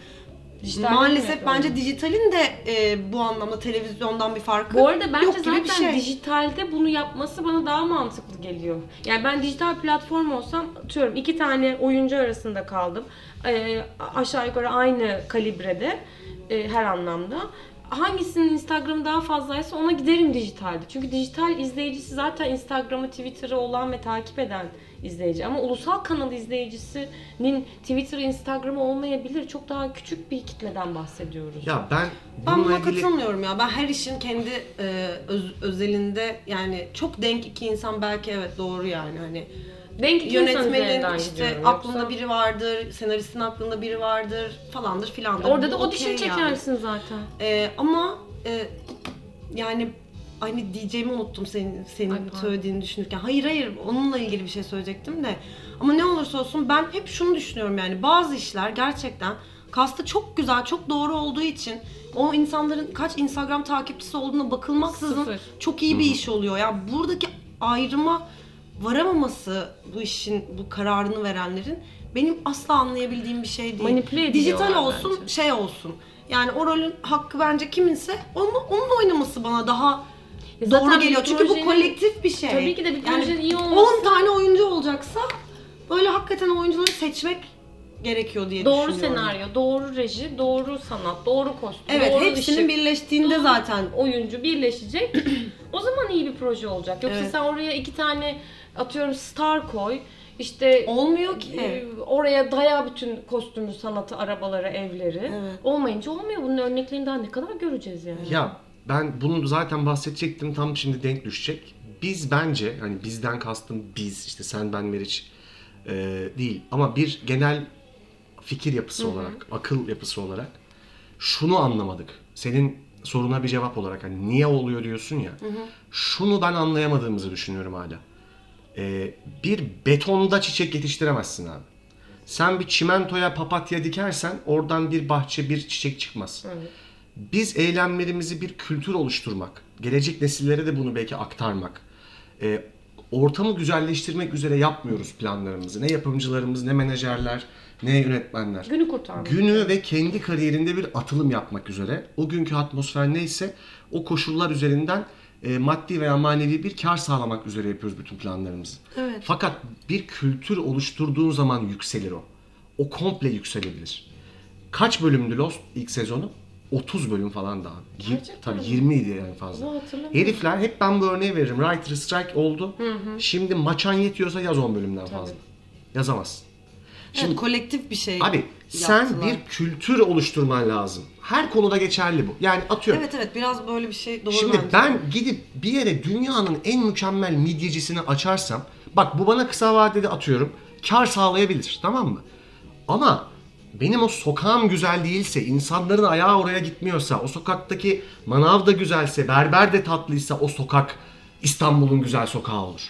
dijital maalesef bence öyle. Dijitalin de e, bu anlamda televizyondan bir farkı yok. Bu arada bence zaten şey. dijitalde bunu yapması bana daha mantıklı geliyor. Yani ben dijital platform olsam, atıyorum iki tane oyuncu arasında kaldım. E, aşağı yukarı aynı kalibrede e, her anlamda. Hangisinin Instagram'ı daha fazlaysa ona giderim dijitalde. Çünkü dijital izleyicisi zaten Instagram'ı, Twitter'ı olan ve takip eden izleyici. Ama ulusal kanal izleyicisinin Twitter'ı, Instagram'ı olmayabilir. Çok daha küçük bir kitleden bahsediyoruz. Ya ben bununla ben ilgili... katılmıyorum ya. Ben her işin kendi e, öz, özelinde yani çok denk iki insan belki evet doğru yani hani. Denk yönetmenin işte aklında yoksa... biri vardır, senaristin aklında biri vardır falandır filandır. Orada da o dişini okay çekersin yani. zaten. Ee, ama e, yani aynı diyeceğimi unuttum senin senin Ay, söylediğini düşünürken. Hayır hayır onunla ilgili bir şey söyleyecektim de. Ama ne olursa olsun ben hep şunu düşünüyorum yani bazı işler gerçekten kastı çok güzel, çok doğru olduğu için o insanların kaç Instagram takipçisi olduğuna bakılmaksızın Sıfır. çok iyi bir Hı-hı. iş oluyor. Ya yani buradaki ayrıma varamaması bu işin, bu kararını verenlerin benim asla anlayabildiğim bir şey değil. Manipüle ediyorlar bence. Dijital olsun, şey olsun. Yani o rolün hakkı bence kiminse onu, onun oynaması bana daha ya doğru geliyor. Çünkü bu kolektif bir şey. Tabii ki de bir projenin yani iyi olması. on tane oyuncu olacaksa böyle hakikaten oyuncuları seçmek gerekiyor diye doğru düşünüyorum. Doğru senaryo, doğru reji, doğru sanat, doğru kostüm, evet, doğru hepsinin ışık, birleştiğinde doğru zaten oyuncu birleşecek. O zaman iyi bir proje olacak. Yoksa evet. sen oraya iki tane atıyorum star koy. İşte olmuyor ki. E, oraya daya bütün kostümü, sanatı, arabaları, evleri. Evet. Olmayınca olmuyor. Bunun örneklerini daha ne kadar göreceğiz yani. Ya ben bunu zaten bahsedecektim. Tam şimdi denk düşecek. Biz bence hani bizden kastım biz işte sen ben Meriç e, değil ama bir genel fikir yapısı Hı-hı. olarak, akıl yapısı olarak şunu anlamadık. Senin soruna bir cevap olarak hani niye oluyor diyorsun ya. Hı hı. Şunu ben anlayamadığımızı düşünüyorum hala. Ee, bir betonda çiçek yetiştiremezsin abi. Sen bir çimentoya papatya dikersen oradan bir bahçe, bir çiçek çıkmaz. Evet. Biz eylemlerimizi bir kültür oluşturmak, gelecek nesillere de bunu belki aktarmak, e, ortamı güzelleştirmek üzere yapmıyoruz planlarımızı. Ne yapımcılarımız, ne menajerler, ne yönetmenler. Günü kurtarmak. Günü ve kendi kariyerinde bir atılım yapmak üzere. O günkü atmosfer neyse o koşullar üzerinden e, maddi veya manevi bir kar sağlamak üzere yapıyoruz bütün planlarımızı. Evet. Fakat bir kültür oluşturduğun zaman yükselir o. O komple yükselebilir. Kaç bölümdü Lost ilk sezonu? otuz bölüm falan daha. Tabii yirmi idi yani fazla. Herifler, hep ben bu örneği veririm. Writer strike oldu. Hı hı. Şimdi maçan yetiyorsa yaz on bölümden tabii fazla. Yazamazsın. Şimdi evet, kolektif bir şey. Abi yaptılar. Sen bir kültür oluşturman lazım. Her konuda geçerli bu. Yani atıyorum. Evet evet, biraz böyle bir şey doğru. Şimdi bence ben gidip bir yere dünyanın en mükemmel midyecisini açarsam, bak bu bana kısa vadede atıyorum kar sağlayabilir, tamam mı? Ama benim o sokağım güzel değilse, insanların ayağı oraya gitmiyorsa, o sokaktaki manav da güzelse, berber de tatlıysa o sokak İstanbul'un güzel sokağı olur.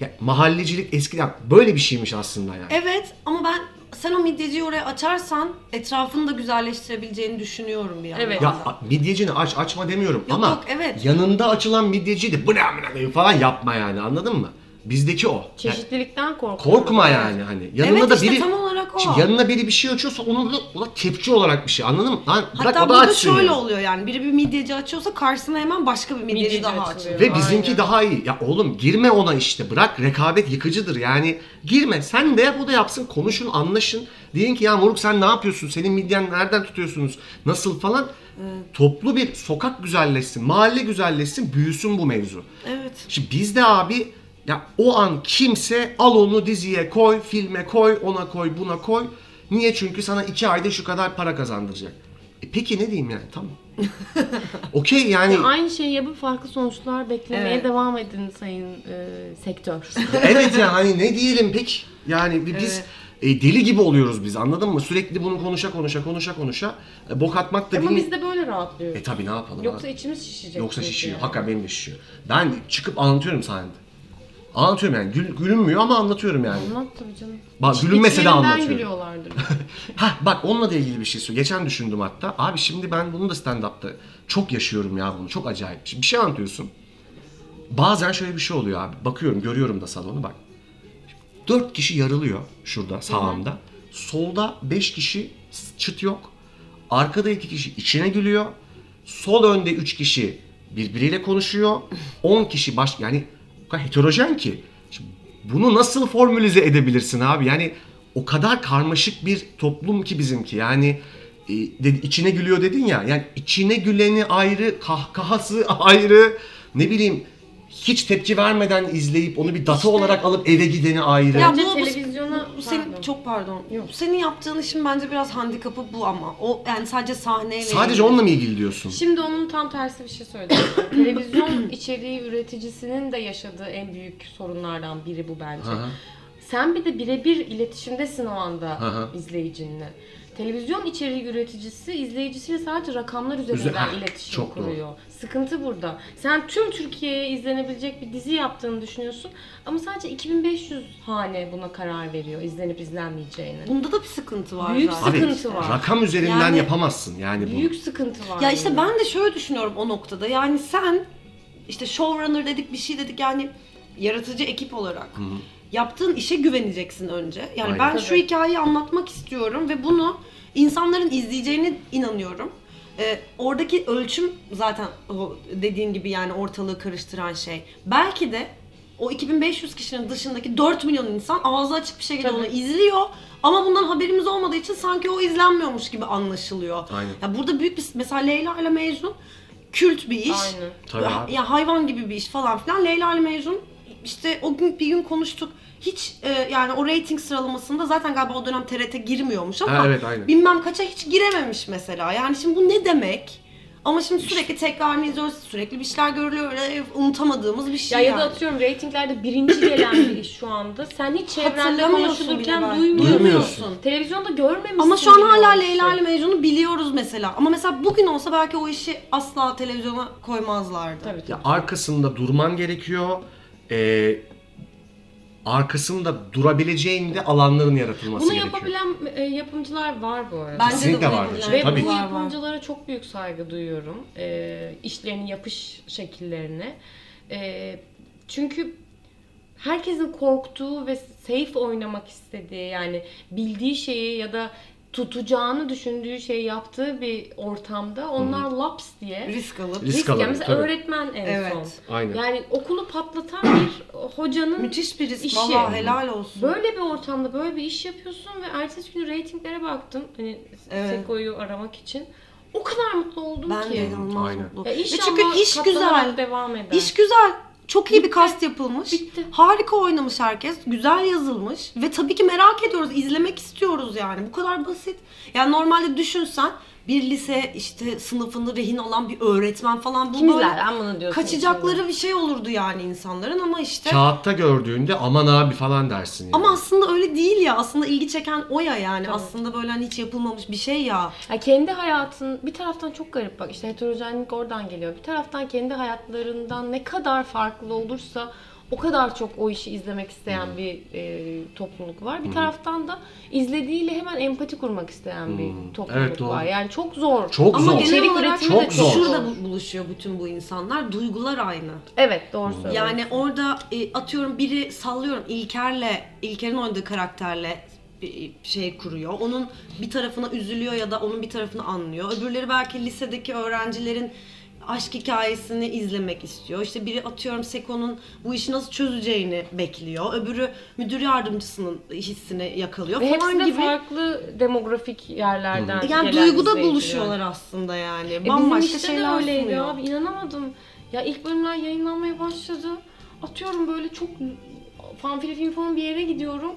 Ya mahallecilik eskiden böyle bir şeymiş aslında yani. Evet ama ben sen o midyeciyi oraya açarsan etrafını da güzelleştirebileceğini düşünüyorum bir yandan. Evet. Ya midyecini aç açma demiyorum yok, ama yok, evet, yanında açılan midyeciyi de bla bla falan yapma yani, anladın mı? Bizdeki o. Çeşitlilikten korkma. Korkma yani hani. Yanına evet, da işte biri tam olarak o. Şimdi yanına biri bir şey açıyorsa onu da kepçe olarak bir şey, anladın mı? Lan bırak o da açsın. Hatta şöyle yani oluyor yani. Biri bir midyeci açıyorsa karşısına hemen başka bir midyeci, midyeci daha açılıyor. Ve bizimki aynen daha iyi. Ya oğlum girme ona işte. Bırak, rekabet yıkıcıdır yani. Girme. Sen de yap, o da yapsın. Konuşun, anlaşın. Diyin ki ya moruk sen ne yapıyorsun? Senin midyen nereden tutuyorsunuz? Nasıl falan? Evet. Toplu bir sokak güzelleşsin. Mahalle güzelleşsin. Büyüsün bu mevzu. Evet. Şimdi biz de abi ya o an kimse al onu diziye koy, filme koy, ona koy, buna koy. Niye? Çünkü sana iki ayda şu kadar para kazandıracak. E peki ne diyeyim yani, tamam. Okey yani. Ya aynı şeyi yapıp farklı sonuçlar beklemeye evet devam edin sayın e, sektör. Evet yani hani ne diyelim pek yani biz evet e, deli gibi oluyoruz biz, anladın mı? Sürekli bunu konuşa konuşa konuşa konuşa e, bok atmak da. Ama değil, biz de böyle rahatlıyoruz. E tabi ne yapalım. Yoksa abi içimiz şişecek. Yoksa şişiyor. Yani. Hakikaten benim de şişiyor. Ben çıkıp anlatıyorum sahnede. Anlatıyorum yani. Gül, gülünmüyor ama anlatıyorum yani. Anlat tabii canım. Bak gülünmese de anlatıyorum. Hah bak onunla da ilgili bir şey söyleyeyim. Geçen düşündüm hatta. Abi şimdi ben bunu da stand-up'ta çok yaşıyorum ya bunu. Çok acayip. Şimdi bir şey anlatıyorsun. Bazen şöyle bir şey oluyor abi. Bakıyorum, görüyorum da salonu bak. Dört kişi yarılıyor şurada sağımda. Hı-hı. Solda beş kişi çıt yok. Arkada iki kişi içine gülüyor. Sol önde üç kişi birbiriyle konuşuyor. On kişi baş... Yani heterojen ki. Şimdi bunu nasıl formülize edebilirsin abi? Yani o kadar karmaşık bir toplum ki bizimki. Yani e, de, içine gülüyor dedin ya. Yani içine güleni ayrı, kahkahası ayrı, ne bileyim hiç tepki vermeden izleyip onu bir data işte olarak alıp eve gideni ayrı. Ya bu televizyona bu, bu senin pardon. çok pardon. Yok. Senin yaptığın işin bence biraz handikapı bu ama. O yani sadece sahneyle sadece ilgili. Onunla mı ilgili diyorsun? Şimdi onun tam tersi bir şey söyledim. Televizyon içeriği üreticisinin de yaşadığı en büyük sorunlardan biri bu bence. Aha. Sen bir de birebir iletişimdesin o anda Aha. izleyicinle. Televizyon içeriği üreticisi izleyicisiyle sadece rakamlar üzerinden Üze- iletişim kuruyor. Doğru. Sıkıntı burada. Sen tüm Türkiye'ye izlenebilecek bir dizi yaptığını düşünüyorsun ama sadece iki bin beş yüz hane buna karar veriyor izlenip izlenmeyeceğini. Bunda da bir sıkıntı var. Büyük zaten. sıkıntı Abi, var. Rakam üzerinden yani, yapamazsın yani bunu. Büyük sıkıntı var. Ya işte yani. Ben de şöyle düşünüyorum o noktada. Yani sen işte showrunner dedik, bir şey dedik yani yaratıcı ekip olarak. Hı hı. Yaptığın işe güveneceksin önce. Yani Aynen. ben Tabii. şu hikayeyi anlatmak istiyorum ve bunu insanların izleyeceğine inanıyorum. Ee, oradaki ölçüm zaten dediğin gibi yani ortalığı karıştıran şey. Belki de o iki bin beş yüz kişinin dışındaki dört milyon insan ağzı açık bir şekilde Tabii. onu izliyor. Ama bundan haberimiz olmadığı için sanki o izlenmiyormuş gibi anlaşılıyor. Aynen. Ya burada büyük bir mesela Leyla ile Mecnun kült bir iş. Aynen. Ya hayvan gibi bir iş falan filan. Leyla ile Mecnun İşte o gün bir gün konuştuk. Hiç e, yani o reyting sıralamasında zaten galiba o dönem T R T girmiyormuş ama ha, evet, bilmem kaça hiç girememiş mesela. Yani şimdi bu ne demek? Ama şimdi sürekli tekrarını izliyoruz, sürekli bir şeyler görülüyor, öyle unutamadığımız bir şey. Ya, yani. Ya da atıyorum reytinglerde birinci gelen bir iş şu anda. Sen hiç çevrende konuşulurken duymuyorsun. duymuyorsun. Televizyonda görmemişsin. Ama şu an hala Leyla ile Mecnun'u biliyoruz mesela. Ama mesela bugün olsa belki o işi asla televizyona koymazlardı. Tabii, tabii. Ya arkasında durman gerekiyor. Ee, arkasında durabileceğin de alanların yaratılması bunu gerekiyor. Bunu yapabilen e, yapımcılar var bu arada. Bence kesinlikle de vardır. Ve tabii. Bu yapımcılara çok büyük saygı duyuyorum. E, işlerinin yapış şekillerine. E, çünkü herkesin korktuğu ve safe oynamak istediği, yani bildiği şeyi ya da tutacağını düşündüğü şeyi yaptığı bir ortamda onlar hmm. laps diye risk alıp risk alıp mesela öğretmen en evet. son. Aynen. Yani okulu patlatan bir hocanın müthiş bir risk. Valla helal olsun. Böyle bir ortamda böyle bir iş yapıyorsun ve ertesi günü reytinglere baktım. Hani evet. Seko'yu aramak için. O kadar mutlu oldum ben ki. Ben de inanılmaz mutlu. Ya çünkü iş güzel. Devam eder. İş güzel. Çok iyi bitti. Bir kast yapılmış. Bitti. Harika oynamış herkes. Güzel yazılmış. Ve tabii ki merak ediyoruz. İzlemek istiyoruz yani. Bu kadar basit. Yani normalde düşünsen bir lise işte sınıfında rehin olan bir öğretmen falan. Kim izler lan bunu diyorsun. Kaçacakları şimdi. Bir şey olurdu yani insanların ama işte. Kağıtta gördüğünde aman abi falan dersin. Yani. Ama aslında öyle değil ya. Aslında ilgi çeken o ya yani. Tamam. Aslında böyle hani hiç yapılmamış bir şey ya. Ya kendi hayatın bir taraftan çok garip bak. İşte heterojenlik oradan geliyor. Bir taraftan kendi hayatlarından ne kadar farklı olursa o kadar çok o işi izlemek isteyen hmm. bir e, topluluk var. Bir hmm. taraftan da izlediğiyle hemen empati kurmak isteyen hmm. bir topluluk evet, var. Yani çok zor. Çok ama zor. Genel olarak çok zor. Şurada buluşuyor bütün bu insanlar. Duygular aynı. Evet doğru hmm. söylüyorsun. Yani orada e, atıyorum biri sallıyorum İlker'le, İlker'in oynadığı karakterle bir şey kuruyor. Onun bir tarafına üzülüyor ya da onun bir tarafını anlıyor. Öbürleri belki lisedeki öğrencilerin aşk hikayesini izlemek istiyor. İşte biri atıyorum Seko'nun bu işi nasıl çözeceğini bekliyor. Öbürü müdür yardımcısının hissini yakalıyor ve falan gibi. Hepsi de farklı demografik yerlerden hmm. yani duyguda buluşuyorlar yani. Aslında yani. E Bambaşka işte şeyler öyleydi abi. İnanamadım. Ya ilk bölümler yayınlanmaya başladı. Atıyorum böyle çok fanfili film falan bir yere gidiyorum.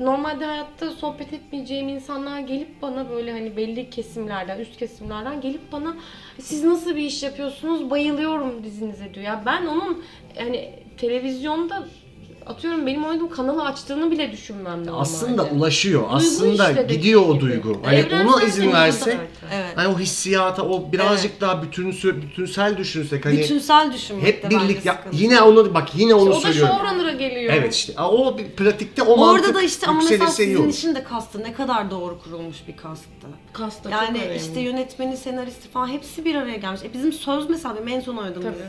Normalde hayatta sohbet etmeyeceğim insanlar gelip bana böyle hani belli kesimlerden, üst kesimlerden gelip bana siz nasıl bir iş yapıyorsunuz, bayılıyorum dizinize diyor. Ya ben onun hani televizyonda atıyorum benim oynadığım kanalı açtığını bile düşünmem normalde. Aslında ulaşıyor. Duygu aslında işte gidiyor o duygu. Hani ona izin versek, evet. Hani o hissiyata, o birazcık evet. daha bütünsel, bütünsel düşünsek. Hani bütünsel düşünmek hep birlikte. Ya, yine onu bak yine onu işte söylüyorum. O da showrunner'a geliyor. Evet işte. O pratikte o mantık. Orada da işte ama mesela sizin işin de kastı ne kadar doğru kurulmuş bir kastı. Kastı yani çok önemli. İşte yönetmeni, senaristi falan hepsi bir araya gelmiş. E bizim söz mesela benim en son oynadığım dizi.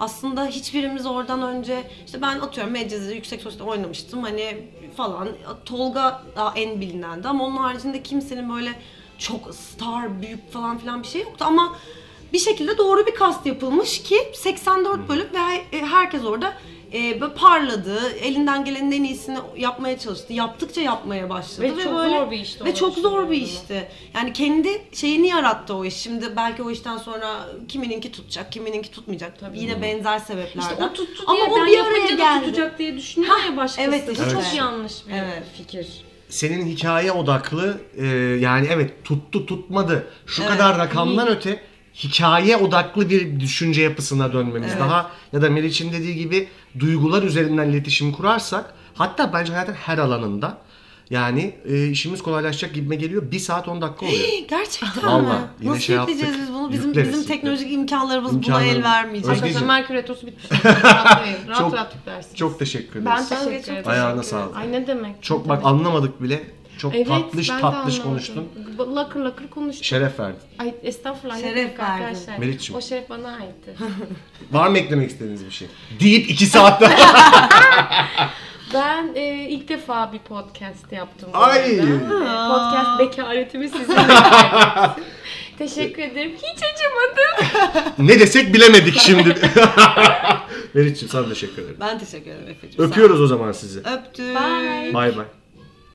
Aslında hiçbirimiz oradan önce işte ben atıyorum Medcezir'i yüksek sonuçta oynamıştım hani falan. Tolga daha en bilinendi ama onun haricinde kimsenin böyle çok star, büyük falan filan bir şey yoktu ama bir şekilde doğru bir kast yapılmış ki seksen dört bölüm ve herkes orada e, parladı, elinden gelenin en iyisini yapmaya çalıştı. Yaptıkça yapmaya başladı ve, ve çok böyle, zor bir işti. Ve çok zor bir işti. Yani kendi şeyini yarattı o iş. Şimdi belki o işten sonra kimininki tutacak, kimininki tutmayacak. Tabii yine mi? Benzer sebeplerden. İşte o tuttu ama diye o bir araya geldi. Tutacak diye düşünüyor ya başkası. Evet, evet. Çok yanlış bir evet. fikir. Senin hikaye odaklı e, yani evet tuttu tutmadı. Şu evet. kadar rakamdan İyi. Öte hikaye odaklı bir düşünce yapısına dönmemiz evet. daha ya da Meriç'in dediği gibi duygular üzerinden iletişim kurarsak hatta bence hayatın her alanında yani e, işimiz kolaylaşacak gibime geliyor. bir saat on dakika oluyor. Gerçekten vallahi, mi? Yine nasıl şey yükleyeceğiz biz bunu? Bizim, bizim teknolojik imkanlarımız İmkanlarım. Buna el vermeyecek. Arkadaşlar Merkür Retrosu bitmiş. Rahat çok, rahat yüklersiniz. Çok teşekkür ederiz. Ben teşekkür ederim. Ayağına sağlık. Ay ne demek. Çok ne bak demek. Anlamadık bile. Çok evet, tatlış tatlış konuştun. Lakır lakır konuştun. Şeref verdin. Ay estağfurullah. Şeref verdin. Meriç'ciğim. O şeref bana aitti. Var mı eklemek istediğiniz bir şey? Deyip iki saatte. Ben e, ilk defa bir podcast yaptım. Ay. Podcast bekaretimi sizinle paylaştım. Teşekkür ederim. Hiç acımadım. Ne desek bilemedik şimdi. Meriç'ciğim sana teşekkür ederim. Ben teşekkür ederim Efeciğim. Öpüyoruz o zaman sizi. Öptük. Bye. Bye bye.